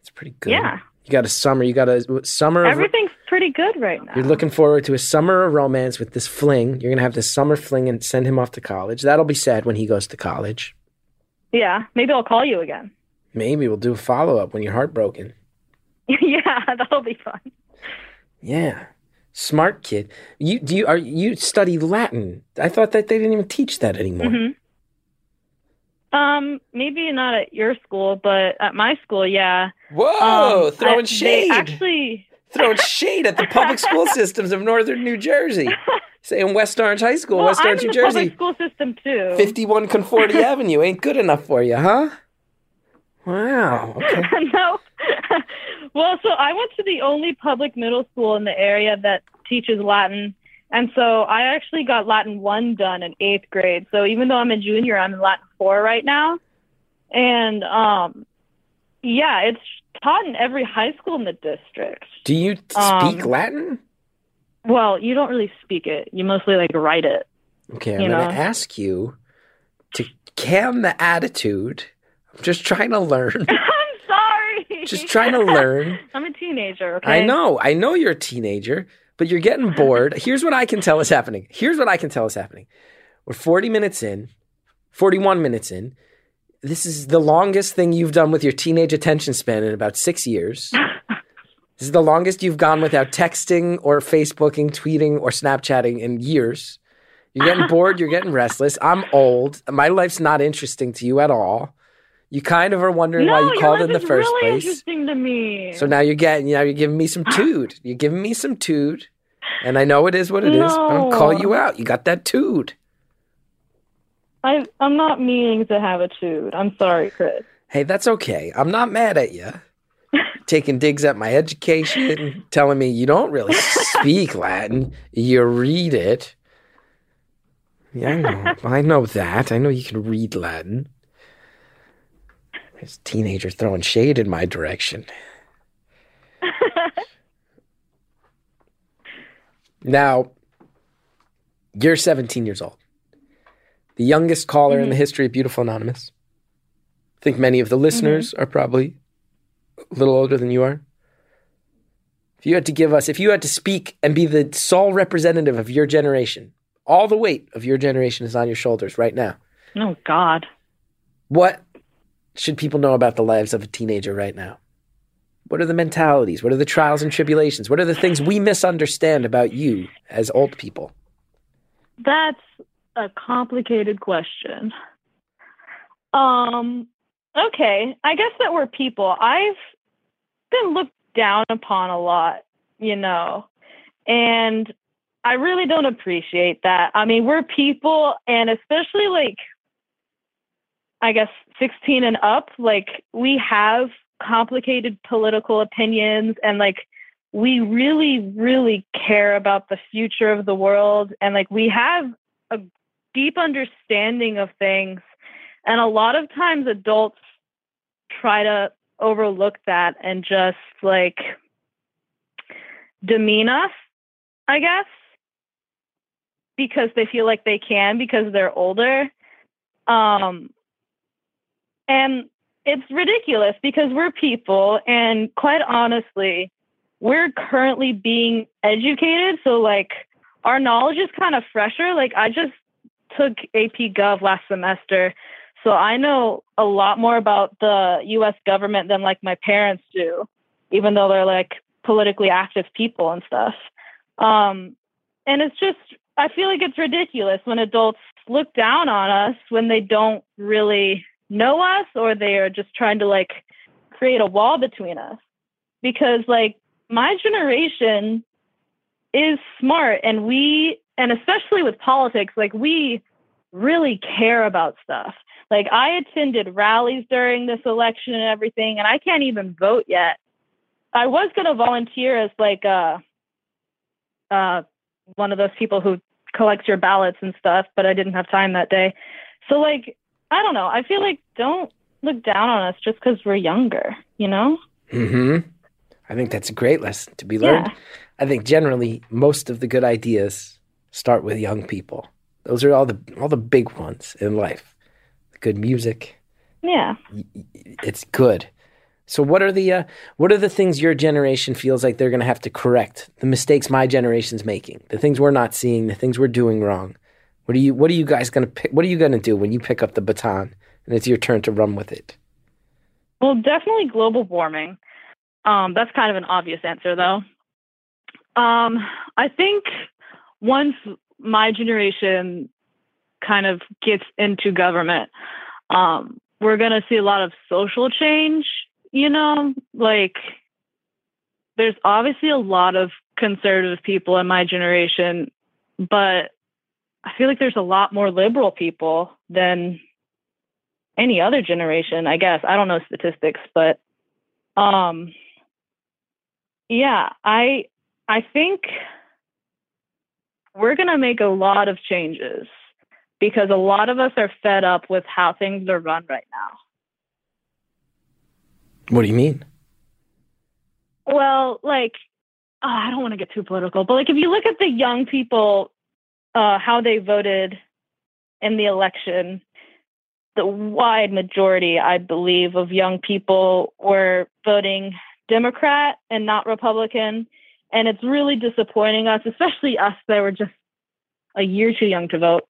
It's pretty good. Yeah. You got a summer. You got a summer. Everything's of, pretty good right now. You're looking forward to a summer of romance with this fling. You're going to have this summer fling and send him off to college. That'll be sad when he goes to college. Yeah. Maybe I'll call you again. Maybe we'll do a follow-up when you're heartbroken. Yeah. That'll be fun. Yeah. Smart kid. You do you, are, you study Latin. I thought that they didn't even teach that anymore. Mm-hmm. Um, maybe not at your school, but at my school, yeah. Whoa, um, throwing I, shade. Actually, throwing shade at the public school systems of northern New Jersey. Say in West Orange High School, well, West Orange, I'm in New the Jersey. Public school system too. fifty-one Conforti Avenue ain't good enough for you, huh? Wow. Okay. No. Well, so I went to the only public middle school in the area that teaches Latin. And so I actually got Latin one done in eighth grade. So even though I'm a junior, I'm in Latin four right now. And, um, yeah, it's taught in every high school in the district. Do you speak um, Latin? Well, you don't really speak it. You mostly, like, write it. Okay, I'm going to ask you to calm the attitude. I'm just trying to learn. I'm sorry. Just trying to learn. I'm a teenager, okay? I know. I know you're a teenager. But you're getting bored. Here's what I can tell is happening. Here's what I can tell is happening. We're forty minutes in, forty-one minutes in. This is the longest thing you've done with your teenage attention span in about six years. This is the longest you've gone without texting or Facebooking, tweeting, or Snapchatting in years. You're getting bored. You're getting restless. I'm old. My life's not interesting to you at all. You kind of are wondering no, why you called in the first really place. Interesting to me. So now you're getting, now you're giving me some tood. You're giving me some tood, and I know it is what it no. is. But I'll call you out. You got that tood. I I'm not meaning to have a tood. I'm sorry, Chris. Hey, that's okay. I'm not mad at you. Taking digs at my education, telling me you don't really speak Latin. You read it. Yeah, I know. I know that. I know you can read Latin. This teenager throwing shade in my direction. Now, you're seventeen years old. The youngest caller mm-hmm. in the history of Beautiful Anonymous. I think many of the listeners mm-hmm. are probably a little older than you are. If you had to give us, if you had to speak and be the sole representative of your generation, all the weight of your generation is on your shoulders right now. Oh, God. What should people know about the lives of a teenager right now? What are the mentalities? What are the trials and tribulations? What are the things we misunderstand about you as old people? That's a complicated question. Um, okay. I guess that we're people. I've been looked down upon a lot, you know, And I really don't appreciate that. I mean, we're people, and especially like, I guess, sixteen and up, like we have complicated political opinions, and like we really, really care about the future of the world. And like we have a deep understanding of things. And a lot of times adults try to overlook that and just like demean us, I guess, because they feel like they can because they're older. Um, and it's ridiculous because we're people, and quite honestly, we're currently being educated. So like our knowledge is kind of fresher. Like I just took A P Gov last semester, so I know a lot more about the U S government than like my parents do, even though they're like politically active people and stuff. Um, and it's just, I feel like it's ridiculous when adults look down on us when they don't really know us, or they are just trying to like create a wall between us, because like my generation is smart, and we, and especially with politics, like we really care about stuff. Like I attended rallies during this election and everything, and I can't even vote yet. I was going to volunteer as like a, uh, one of those people who collects your ballots and stuff, but I didn't have time that day. So like, I don't know. I feel like don't look down on us just because we're younger, you know? Mm-hmm. I think that's a great lesson to be learned. Yeah. I think generally most of the good ideas start with young people. Those are all the all the big ones in life. Good music. Yeah. It's good. So what are the uh, what are the things your generation feels like they're going to have to correct? The mistakes my generation's making, the things we're not seeing, the things we're doing wrong. What are you What are you guys going to What are you going to do when you pick up the baton and it's your turn to run with it? Well, definitely global warming. Um, that's kind of an obvious answer, though. Um, I think once my generation kind of gets into government, um, we're going to see a lot of social change. You know, like there's obviously a lot of conservative people in my generation, but I feel like there's a lot more liberal people than any other generation, I guess. I don't know statistics, but um, yeah, I I think we're going to make a lot of changes because a lot of us are fed up with how things are run right now. What do you mean? Well, like, oh, I don't want to get too political, but like if you look at the young people, uh, how they voted in the election, the wide majority, I believe, of young people were voting Democrat and not Republican. And it's really disappointing us, especially us that were just a year too young to vote,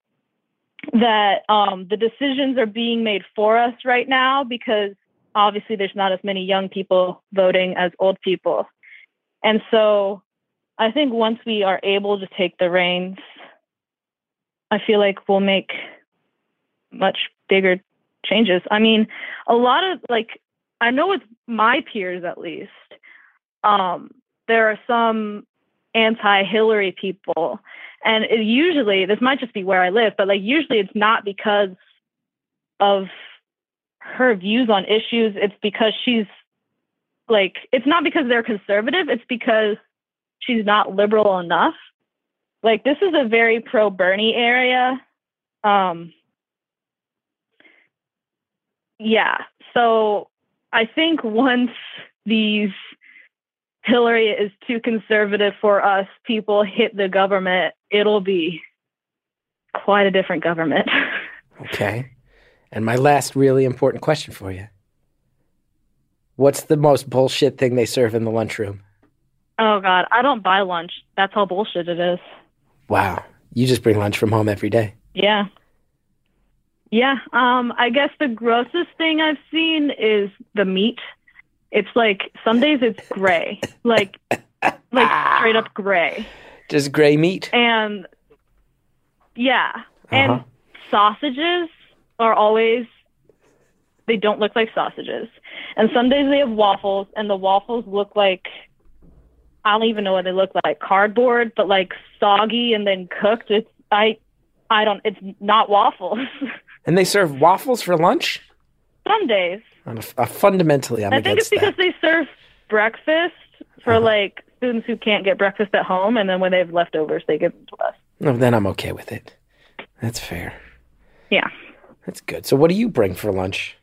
that um, the decisions are being made for us right now because obviously there's not as many young people voting as old people. And so I think once we are able to take the reins, I feel like we'll make much bigger changes. I mean, a lot of like, I know with my peers, at least, um, there are some anti-Hillary people. And it usually, this might just be where I live, but like usually it's not because of her views on issues. It's because she's like, it's not because they're conservative. It's because she's not liberal enough. Like this is a very pro Bernie area. Um, yeah. So I think once these Hillary is too conservative for us people hit the government, it'll be quite a different government. Okay. And my last really important question for you. What's the most bullshit thing they serve in the lunchroom? Oh, God. I don't buy lunch. That's how bullshit it is. Wow. You just bring lunch from home every day. Yeah. Yeah. Um, I guess the grossest thing I've seen is the meat. It's like some days it's gray, like like straight up gray. Just gray meat? And yeah. Uh-huh. And sausages are always, they don't look like sausages. And some days they have waffles, and the waffles look like I don't even know what they look like, cardboard, but like soggy and then cooked. It's, I, I don't, it's not waffles. And they serve waffles for lunch? Some days. I'm a, a fundamentally, I'm I think it's because that. They serve breakfast for uh-huh. like students who can't get breakfast at home. And then when they have leftovers, they give them to us. No, then I'm okay with it. That's fair. Yeah. That's good. So what do you bring for lunch?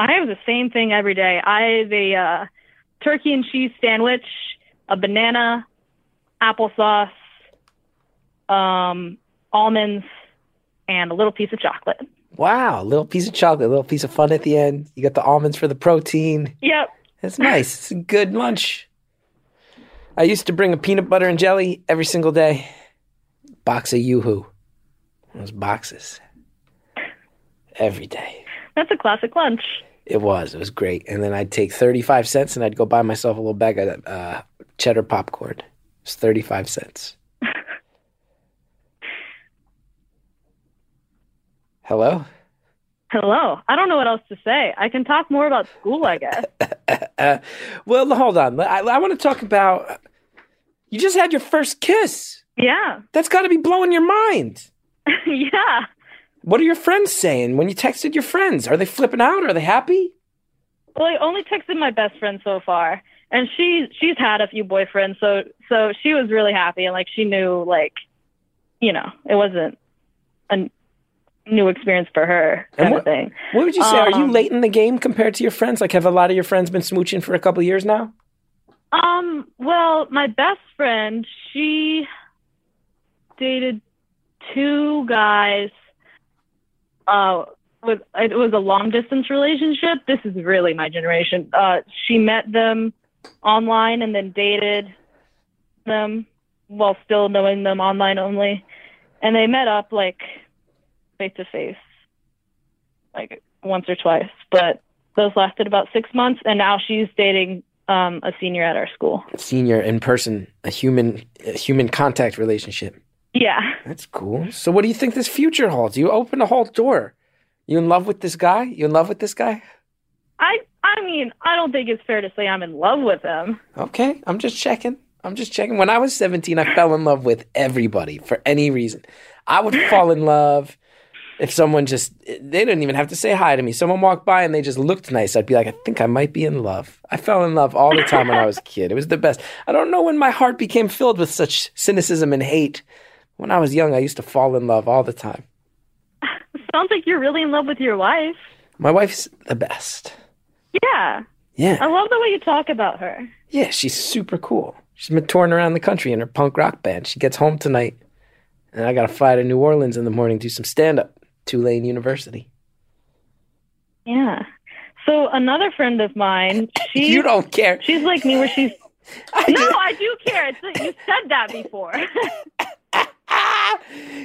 I have the same thing every day. I have a uh, turkey and cheese sandwich, a banana, applesauce, um, almonds, and a little piece of chocolate. Wow, a little piece of chocolate, a little piece of fun at the end. You got the almonds for the protein. Yep. That's nice. It's a good lunch. I used to bring a peanut butter and jelly every single day. Box of Yoo-hoo. Those boxes. Every day. That's a classic lunch. It was. It was great. And then I'd take thirty-five cents and I'd go buy myself a little bag of uh, cheddar popcorn. It was thirty-five cents. Hello? Hello. I don't know what else to say. I can talk more about school, I guess. uh, well, hold on. I, I want to talk about, you just had your first kiss. Yeah. That's got to be blowing your mind. Yeah. What are your friends saying when you texted your friends? Are they flipping out? Are they happy? Well, I only texted my best friend so far, and she she's had a few boyfriends, so so she was really happy, and like she knew, like, you know, it wasn't a new experience for her kind what, of thing. What would you say? Um, are you late in the game compared to your friends? Like, have a lot of your friends been smooching for a couple of years now? Um. Well, my best friend, she dated two guys. Uh, with, it was a long-distance relationship. This is really my generation. Uh, she met them online and then dated them while still knowing them online only. And they met up, like, face-to-face, like, once or twice. But those lasted about six months, and now she's dating um, a senior at our school. Senior in person, a human, a human contact relationship. Yeah. That's cool. So what do you think this future holds? You open a whole door. You in love with this guy? You in love with this guy? I I mean, I don't think it's fair to say I'm in love with him. Okay. I'm just checking. I'm just checking. When I was seventeen, I fell in love with everybody for any reason. I would fall in love if someone just, they didn't even have to say hi to me. Someone walked by and they just looked nice. I'd be like, I think I might be in love. I fell in love all the time when I was a kid. It was the best. I don't know when my heart became filled with such cynicism and hate. When I was young, I used to fall in love all the time. Sounds like you're really in love with your wife. My wife's the best. Yeah. Yeah. I love the way you talk about her. Yeah, she's super cool. She's been touring around the country in her punk rock band. She gets home tonight, and I got to fly to New Orleans in the morning, do some stand-up, Tulane University. Yeah. So another friend of mine, she... You don't care. She's like me where she's... I no, do. I do care. It's like you said that before. Ah,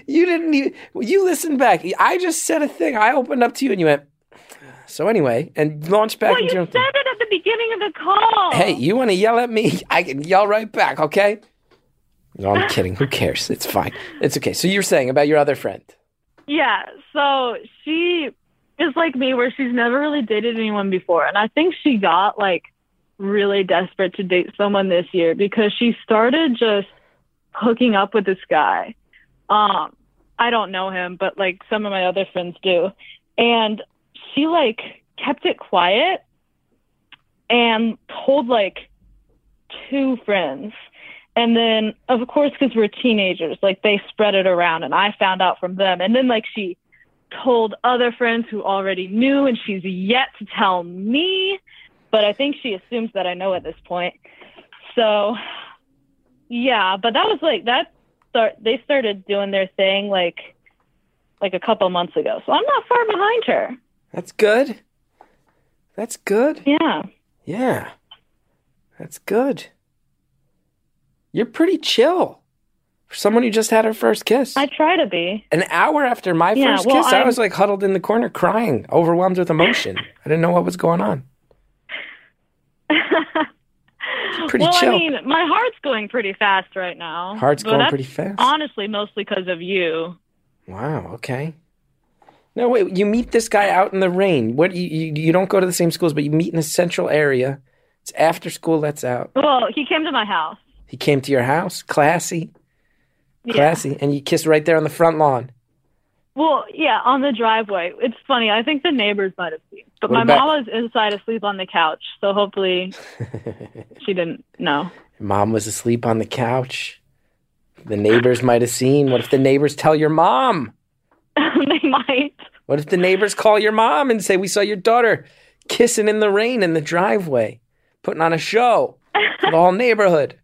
you didn't even, you listened back. I just said a thing. I opened up to you and you went, so anyway, and launched back. Well, into you your said thing. It at the beginning of the call. Hey, you want to yell at me? I can yell right back, okay? No, I'm kidding. Who cares? It's fine. It's okay. So you're saying about your other friend. Yeah, so she is like me where she's never really dated anyone before. And I think she got like really desperate to date someone this year because she started just hooking up with this guy. Um, I don't know him, but like some of my other friends do. And she like kept it quiet and told like two friends. And then of course, cause we're teenagers, like they spread it around and I found out from them. And then like she told other friends who already knew and she's yet to tell me, but I think she assumes that I know at this point. So yeah, but that was like, that start, they started doing their thing like like a couple months ago. So I'm not far behind her. That's good. That's good. Yeah. Yeah. That's good. You're pretty chill for someone who just had her first kiss. I try to be. An hour after my yeah, first well, kiss, I'm... I was like huddled in the corner crying, overwhelmed with emotion. I didn't know what was going on. Pretty well, chill. I mean, my heart's going pretty fast right now. Heart's going pretty fast? Honestly, mostly because of you. Wow, okay. No, wait, you meet this guy out in the rain. What? You, you, you don't go to the same schools, but you meet in a central area. It's after school lets out. Well, he came to my house. He came to your house? Classy. Classy. Yeah. And you kissed right there on the front lawn. Well, yeah, on the driveway. It's funny. I think the neighbors might have seen. But what my about- mom was inside asleep on the couch, so hopefully she didn't know. Mom was asleep on the couch. The neighbors might have seen. What if the neighbors tell your mom? They might. What if the neighbors call your mom and say, we saw your daughter kissing in the rain in the driveway, putting on a show for the whole neighborhood?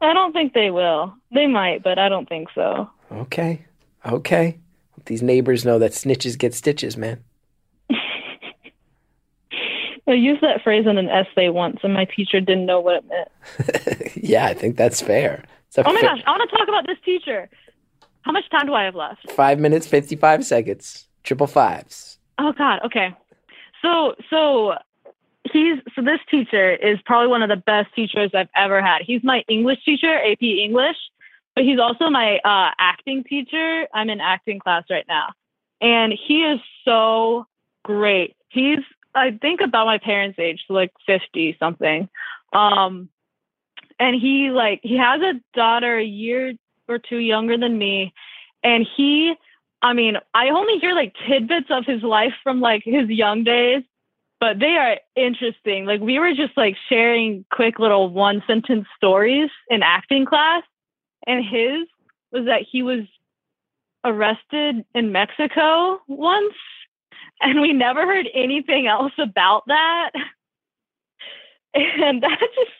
I don't think they will. They might, but I don't think so. Okay. Okay. These neighbors know that snitches get stitches, man. I used that phrase in an essay once, and my teacher didn't know what it meant. Yeah, I think that's fair. Oh, my fa- gosh. I want to talk about this teacher. How much time do I have left? Five minutes, fifty-five seconds. Triple fives. Oh, God. Okay. So, so... He's so this teacher is probably one of the best teachers I've ever had. He's my English teacher, A P English, but he's also my uh, acting teacher. I'm in acting class right now. And he is so great. He's, I think, about my parents' age, so like fifty something. Um, and he like he has a daughter a year or two younger than me. And he, I mean, I only hear like tidbits of his life from like his young days. But they are interesting. Like we were just like sharing quick little one sentence stories in acting class. And his was that he was arrested in Mexico once. And we never heard anything else about that. And that just,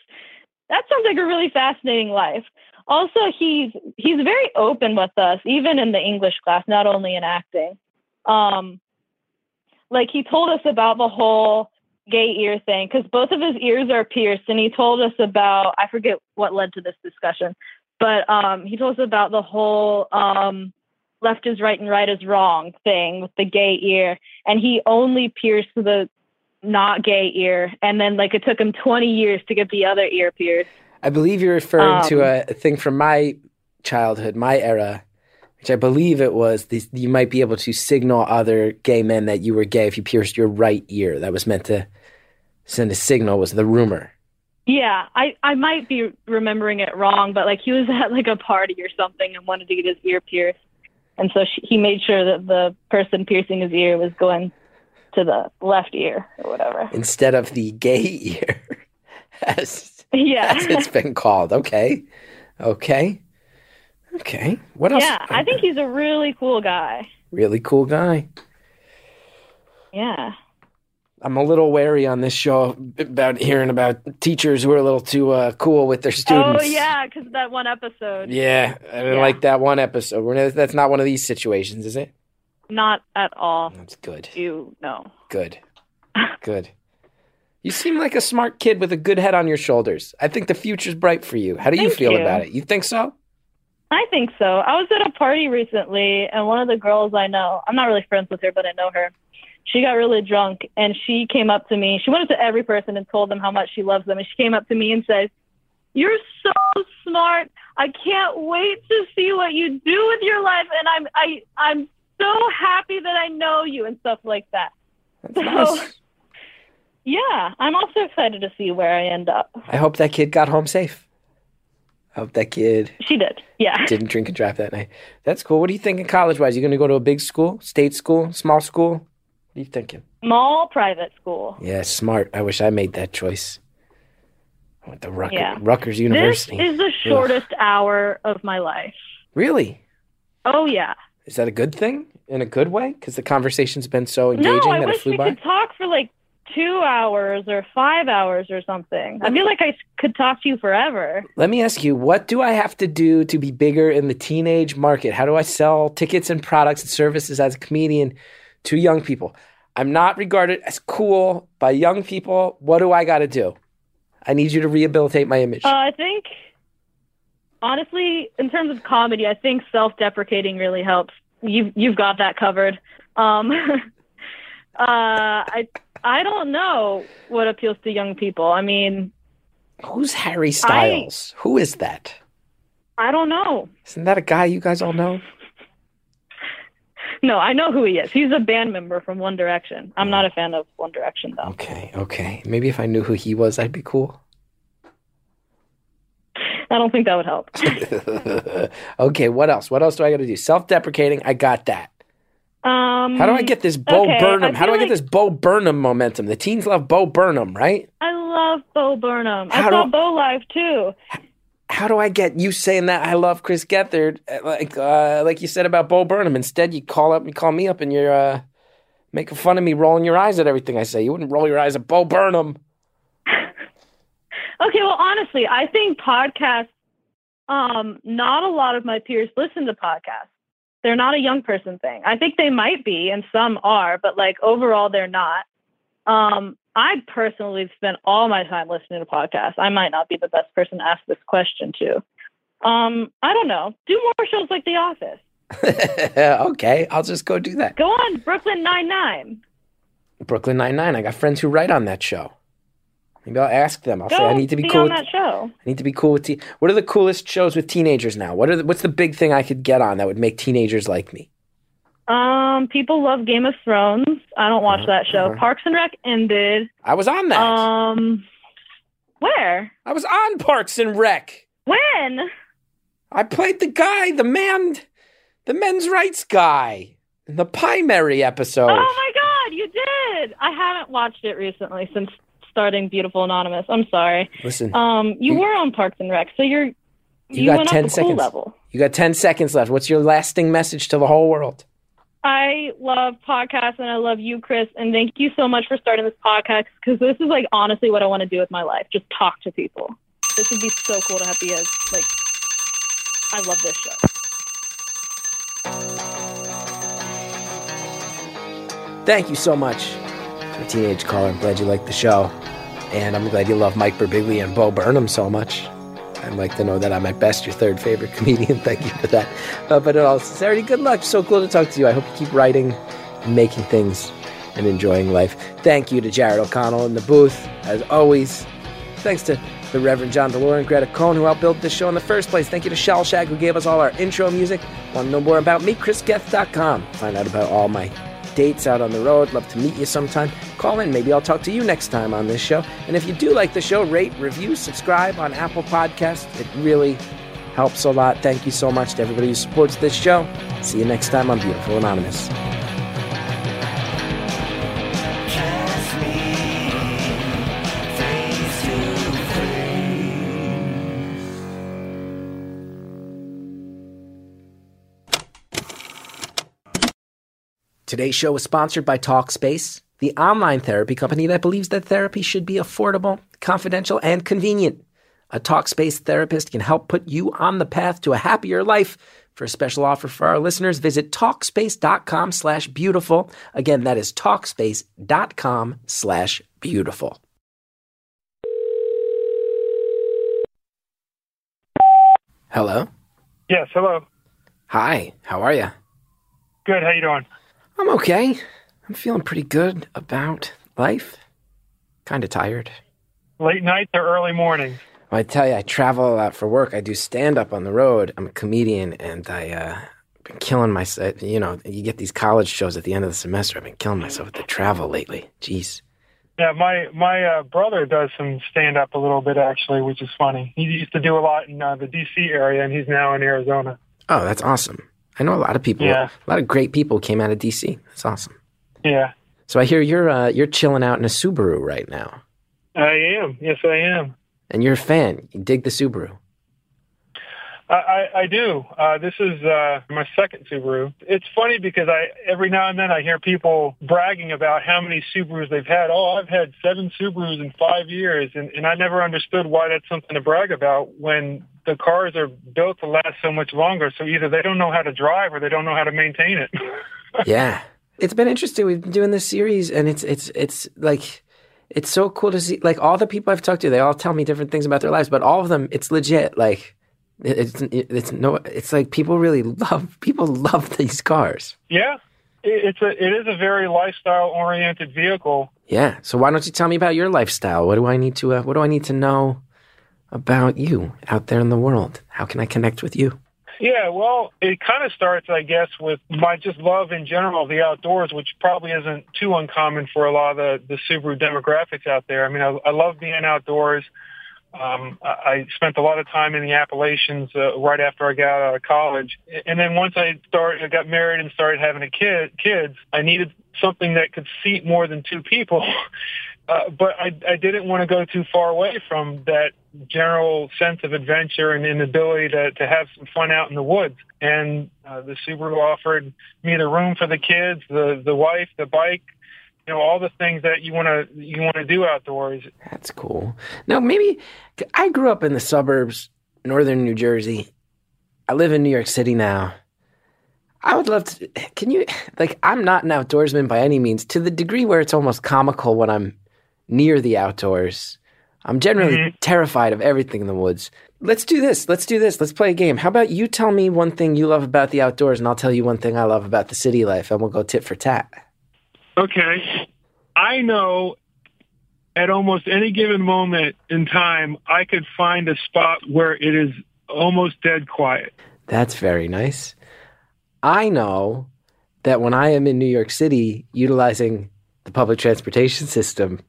that sounds like a really fascinating life. Also, he's, he's very open with us, even in the English class, not only in acting. Um, Like, he told us about the whole gay ear thing, because both of his ears are pierced, and he told us about, I forget what led to this discussion, but um, he told us about the whole um, left is right and right is wrong thing with the gay ear, and he only pierced the not gay ear, and then, like, it took him twenty years to get the other ear pierced. I believe you're referring um, to a, a thing from my childhood, my era, which I believe it was, this, you might be able to signal other gay men that you were gay if you pierced your right ear. That was meant to send a signal, was the rumor. Yeah, I, I might be remembering it wrong, but like he was at like a party or something and wanted to get his ear pierced. And so she, he made sure that the person piercing his ear was going to the left ear or whatever. Instead of the gay ear, as, yeah. as it's been called. Okay, okay. Okay. What else? Yeah, I think he's a really cool guy. Really cool guy. Yeah. I'm a little wary on this show about hearing about teachers who are a little too uh, cool with their students. Oh, yeah, because that one episode. Yeah, I didn't yeah. like that one episode. We're not, that's not one of these situations, is it? Not at all. That's good. You know. Good. Good. You seem like a smart kid with a good head on your shoulders. I think the future's bright for you. How do Thank you feel you. about it? You think so? I think so. I was at a party recently, and one of the girls I know, I'm not really friends with her, but I know her. She got really drunk, and she came up to me. She went up to every person and told them how much she loves them, and she came up to me and said, "You're so smart. I can't wait to see what you do with your life, and I'm I I'm so happy that I know you," and stuff like that. That's so nice. Yeah, I'm also excited to see where I end up. I hope that kid got home safe. I hope that kid... She did, yeah. Didn't drink and drive that night. That's cool. What do you think in college-wise? You going to go to a big school, state school, small school? What are you thinking? Small private school. Yeah, smart. I wish I made that choice. I went to Rucker, yeah. Rutgers University. This is the shortest Ugh. hour of my life. Really? Oh, yeah. Is that a good thing? In a good way? Because the conversation's been so engaging no, that it flew by? No, I wish we could talk for like two hours or five hours or something. I feel like I could talk to you forever. Let me ask you, what do I have to do to be bigger in the teenage market? How do I sell tickets and products and services as a comedian to young people? I'm not regarded as cool by young people. What do I got to do? I need you to rehabilitate my image. Uh, I think, honestly, in terms of comedy, I think self-deprecating really helps. You've, you've got that covered. Um, uh, I... I don't know what appeals to young people. I mean... Who's Harry Styles? I, Who is that? I don't know. Isn't that a guy you guys all know? No, I know who he is. He's a band member from One Direction. I'm not a fan of One Direction, though. Okay, okay. Maybe if I knew who he was, I'd be cool. I don't think that would help. Okay, what else? What else do I got to do? Self-deprecating, I got that. Um, How do I get this Bo okay, Burnham? How do I get like, this Bo Burnham momentum? The teens love Bo Burnham, right? I love Bo Burnham. How I saw I, Bo live, too. How do I get you saying that I love Chris Gethard, like uh, like you said about Bo Burnham? Instead, you call up, you call me up, and you're uh, making fun of me, rolling your eyes at everything I say. You wouldn't roll your eyes at Bo Burnham. Okay, well, honestly, I think podcasts, um, not a lot of my peers listen to podcasts. They're not a young person thing. I think they might be, and some are, but like overall, they're not. Um, I personally spend all my time listening to podcasts. I might not be the best person to ask this question to. Um, I don't know. Do more shows like The Office. Okay, I'll just go do that. Go on, Brooklyn Nine-Nine. Brooklyn Nine-Nine. I got friends who write on that show. Maybe I'll ask them. I'll Go say I need to be, be cool. On with, that show. I need to be cool with. Te- what are the coolest shows with teenagers now? What are the, what's the big thing I could get on that would make teenagers like me? Um, people love Game of Thrones. I don't watch uh-huh. that show. Uh-huh. Parks and Rec ended. I was on that. Um, where? I was on Parks and Rec. When? I played the guy, the man, the men's rights guy in the primary episode. Oh my God, you did! I haven't watched it recently since. Starting Beautiful Anonymous. I'm sorry. Listen. Um, you, you were on Parks and Rec, so you're you, you got went ten up the seconds. Cool level. You got ten seconds left. What's your lasting message to the whole world? I love podcasts, and I love you, Chris. And thank you so much for starting this podcast, because this is like honestly what I want to do with my life. Just talk to people. This would be so cool to have you as like. I love this show. Thank you so much. Teenage caller, I'm glad you liked the show, and I'm glad you love Mike Birbiglia and Bo Burnham so much. I'd like to know that I'm at best your third favorite comedian. Thank you for that. Uh, but in all sincerity, good luck. So cool to talk to you. I hope you keep writing and making things and enjoying life. Thank you to Jared O'Connell in the booth, as always. Thanks to the Reverend John DeLore and Greta Cohn, who helped build this show in the first place. Thank you to Shell Shag, who gave us all our intro music. Want to know more about me? Chris Geth dot com. Find out about all my dates out on the road. Love to meet you sometime. Call in. Maybe I'll talk to you next time on this show. And if you do like the show, rate, review, subscribe on Apple Podcasts. It really helps a lot. Thank you so much to everybody who supports this show. See you next time on Beautiful Anonymous. Today's show is sponsored by Talkspace, the online therapy company that believes that therapy should be affordable, confidential, and convenient. A Talkspace therapist can help put you on the path to a happier life. For a special offer for our listeners, visit Talkspace.com slash beautiful. Again, that is Talkspace.com slash beautiful. Hello? Yes, hello. Hi, how are you? Good, how you doing? I'm okay. I'm feeling pretty good about life. Kind of tired. Late nights or early mornings? Well, I tell you, I travel a lot for work. I do stand-up on the road. I'm a comedian, and I've uh, been killing myself. You know, you get these college shows at the end of the semester. I've been killing myself with the travel lately. Jeez. Yeah, my, my uh, brother does some stand-up a little bit, actually, which is funny. He used to do a lot in uh, the D C area, and he's now in Arizona. Oh, that's awesome. I know a lot of people, yeah. a lot of great people came out of D C. That's awesome. Yeah. So I hear you're uh, you're chilling out in a Subaru right now. I am. Yes, I am. And you're a fan. You dig the Subaru. I, I, I do. Uh, this is uh, my second Subaru. It's funny because I every now and then I hear people bragging about how many Subarus they've had. Oh, I've had seven Subarus in five years, and, and I never understood why that's something to brag about when the cars are built to last so much longer. So either they don't know how to drive or they don't know how to maintain it. Yeah. It's been interesting. We've been doing this series, and it's it's it's like it's so cool to see. Like all the people I've talked to, they all tell me different things about their lives, but all of them, it's legit. Like it's it's no it's like people really love people love these cars. Yeah. It's a it is a very lifestyle oriented vehicle. Yeah. So why don't you tell me about your lifestyle? What do I need to uh, what do I need to know about you out there in the world? How can I connect with you? Yeah, well, it kind of starts, I guess, with my just love in general of the outdoors, which probably isn't too uncommon for a lot of the, the Subaru demographics out there. I mean, I, I love being outdoors. Um, I spent a lot of time in the Appalachians uh, right after I got out of college. And then once I started, I got married and started having a kid, kids, I needed something that could seat more than two people. Uh, but I, I didn't want to go too far away from that general sense of adventure and an ability to, to have some fun out in the woods. And uh, the Subaru offered me the room for the kids, the, the wife, the bike, you know, all the things that you want to you want to do outdoors. That's cool. Now, maybe I grew up in the suburbs, northern New Jersey. I live in New York City now. I would love to. Can you, like, I'm not an outdoorsman by any means, to the degree where it's almost comical when I'm near the outdoors. I'm generally mm-hmm. terrified of everything in the woods. Let's do this. Let's do this. Let's play a game. How about you tell me one thing you love about the outdoors, and I'll tell you one thing I love about the city life, and we'll go tit for tat. Okay. I know at almost any given moment in time, I could find a spot where it is almost dead quiet. That's very nice. I know that when I am in New York City utilizing the public transportation system,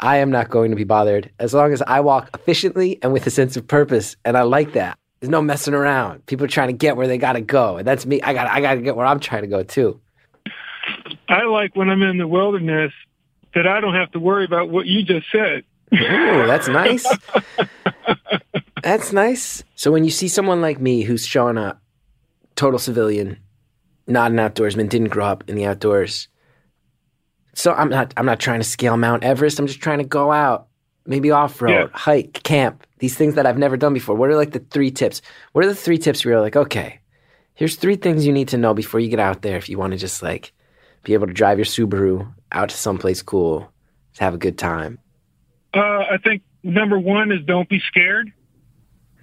I am not going to be bothered as long as I walk efficiently and with a sense of purpose. And I like that. There's no messing around. People are trying to get where they got to go. And that's me. I got I got to get where I'm trying to go, too. I like when I'm in the wilderness that I don't have to worry about what you just said. Ooh, that's nice. That's nice. So when you see someone like me who's showing up, total civilian, not an outdoorsman, didn't grow up in the outdoors, so I'm not I'm not trying to scale Mount Everest. I'm just trying to go out, maybe off-road, yeah. hike, camp, these things that I've never done before. What are like the three tips? What are the three tips where you're like, okay, here's three things you need to know before you get out there if you want to just like be able to drive your Subaru out to someplace cool to have a good time? Uh, I think number one is don't be scared.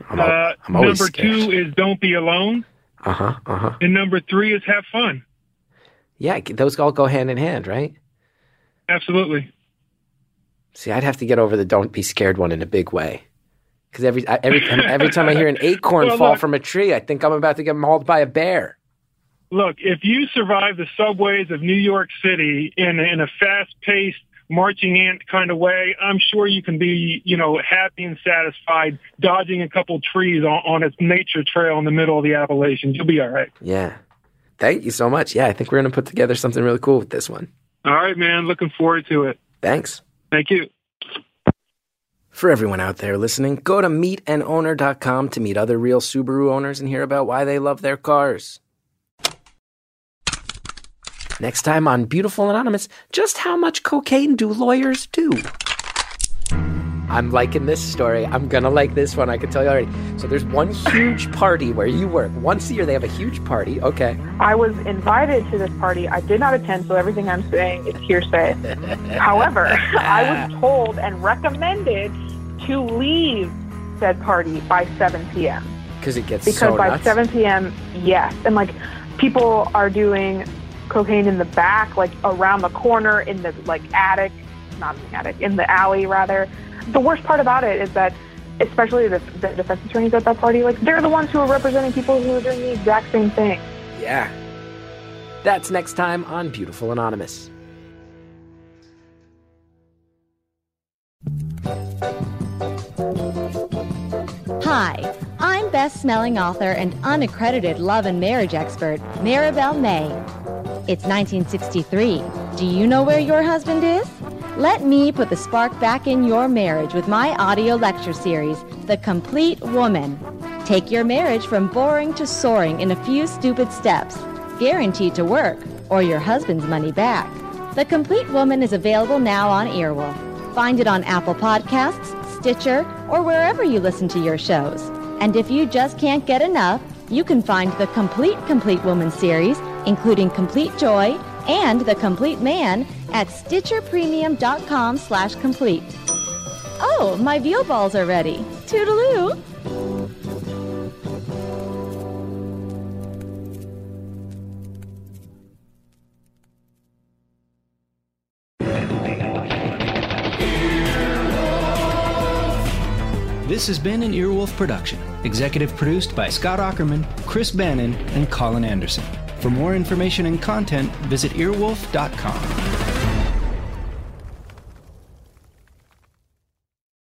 I'm al- uh, I'm always number scared. Two is don't be alone. Uh-huh, uh-huh. And number three is have fun. Yeah, those all go hand in hand, right? Absolutely. See, I'd have to get over the don't be scared one in a big way. Because every every time, every time I hear an acorn well, fall look, from a tree, I think I'm about to get mauled by a bear. Look, if you survive the subways of New York City in, in a fast-paced, marching ant kind of way, I'm sure you can be, you know, happy and satisfied dodging a couple trees on, on a nature trail in the middle of the Appalachians. You'll be all right. Yeah. Thank you so much. Yeah, I think we're going to put together something really cool with this one. All right, man. Looking forward to it. Thanks. Thank you. For everyone out there listening, go to meet an owner dot com to meet other real Subaru owners and hear about why they love their cars. Next time on Beautiful Anonymous, just how much cocaine do lawyers do? I'm liking this story. I'm going to like this one. I can tell you already. So there's one huge party where you work. Once a year, they have a huge party. Okay. I was invited to this party. I did not attend, so everything I'm saying is hearsay. However, I was told and recommended to leave said party by seven p.m. Because it gets because so by nuts. seven p.m., yes. And, like, people are doing cocaine in the back, like, around the corner, in the, like, attic. Not in the attic. In the alley, rather. The worst part about it is that, especially the, the defense attorneys at that party, like, they're the ones who are representing people who are doing the exact same thing. Yeah. That's next time on Beautiful Anonymous. Hi, I'm best-smelling author and unaccredited love and marriage expert, Maribel May. It's nineteen sixty-three. Do you know where your husband is? Let me put the spark back in your marriage with my audio lecture series, The Complete Woman. Take your marriage from boring to soaring in a few stupid steps, guaranteed to work, or your husband's money back. The Complete Woman is available now on Earwolf. Find it on Apple Podcasts, Stitcher, or wherever you listen to your shows. And if you just can't get enough, you can find the Complete Complete Woman series, including Complete Joy and The Complete Man, at stitcher premium dot com slash complete. Oh, my veal balls are ready. Toodaloo! This has been an Earwolf production, executive produced by Scott Aukerman, Chris Bannon, and Colin Anderson. For more information and content, visit earwolf dot com.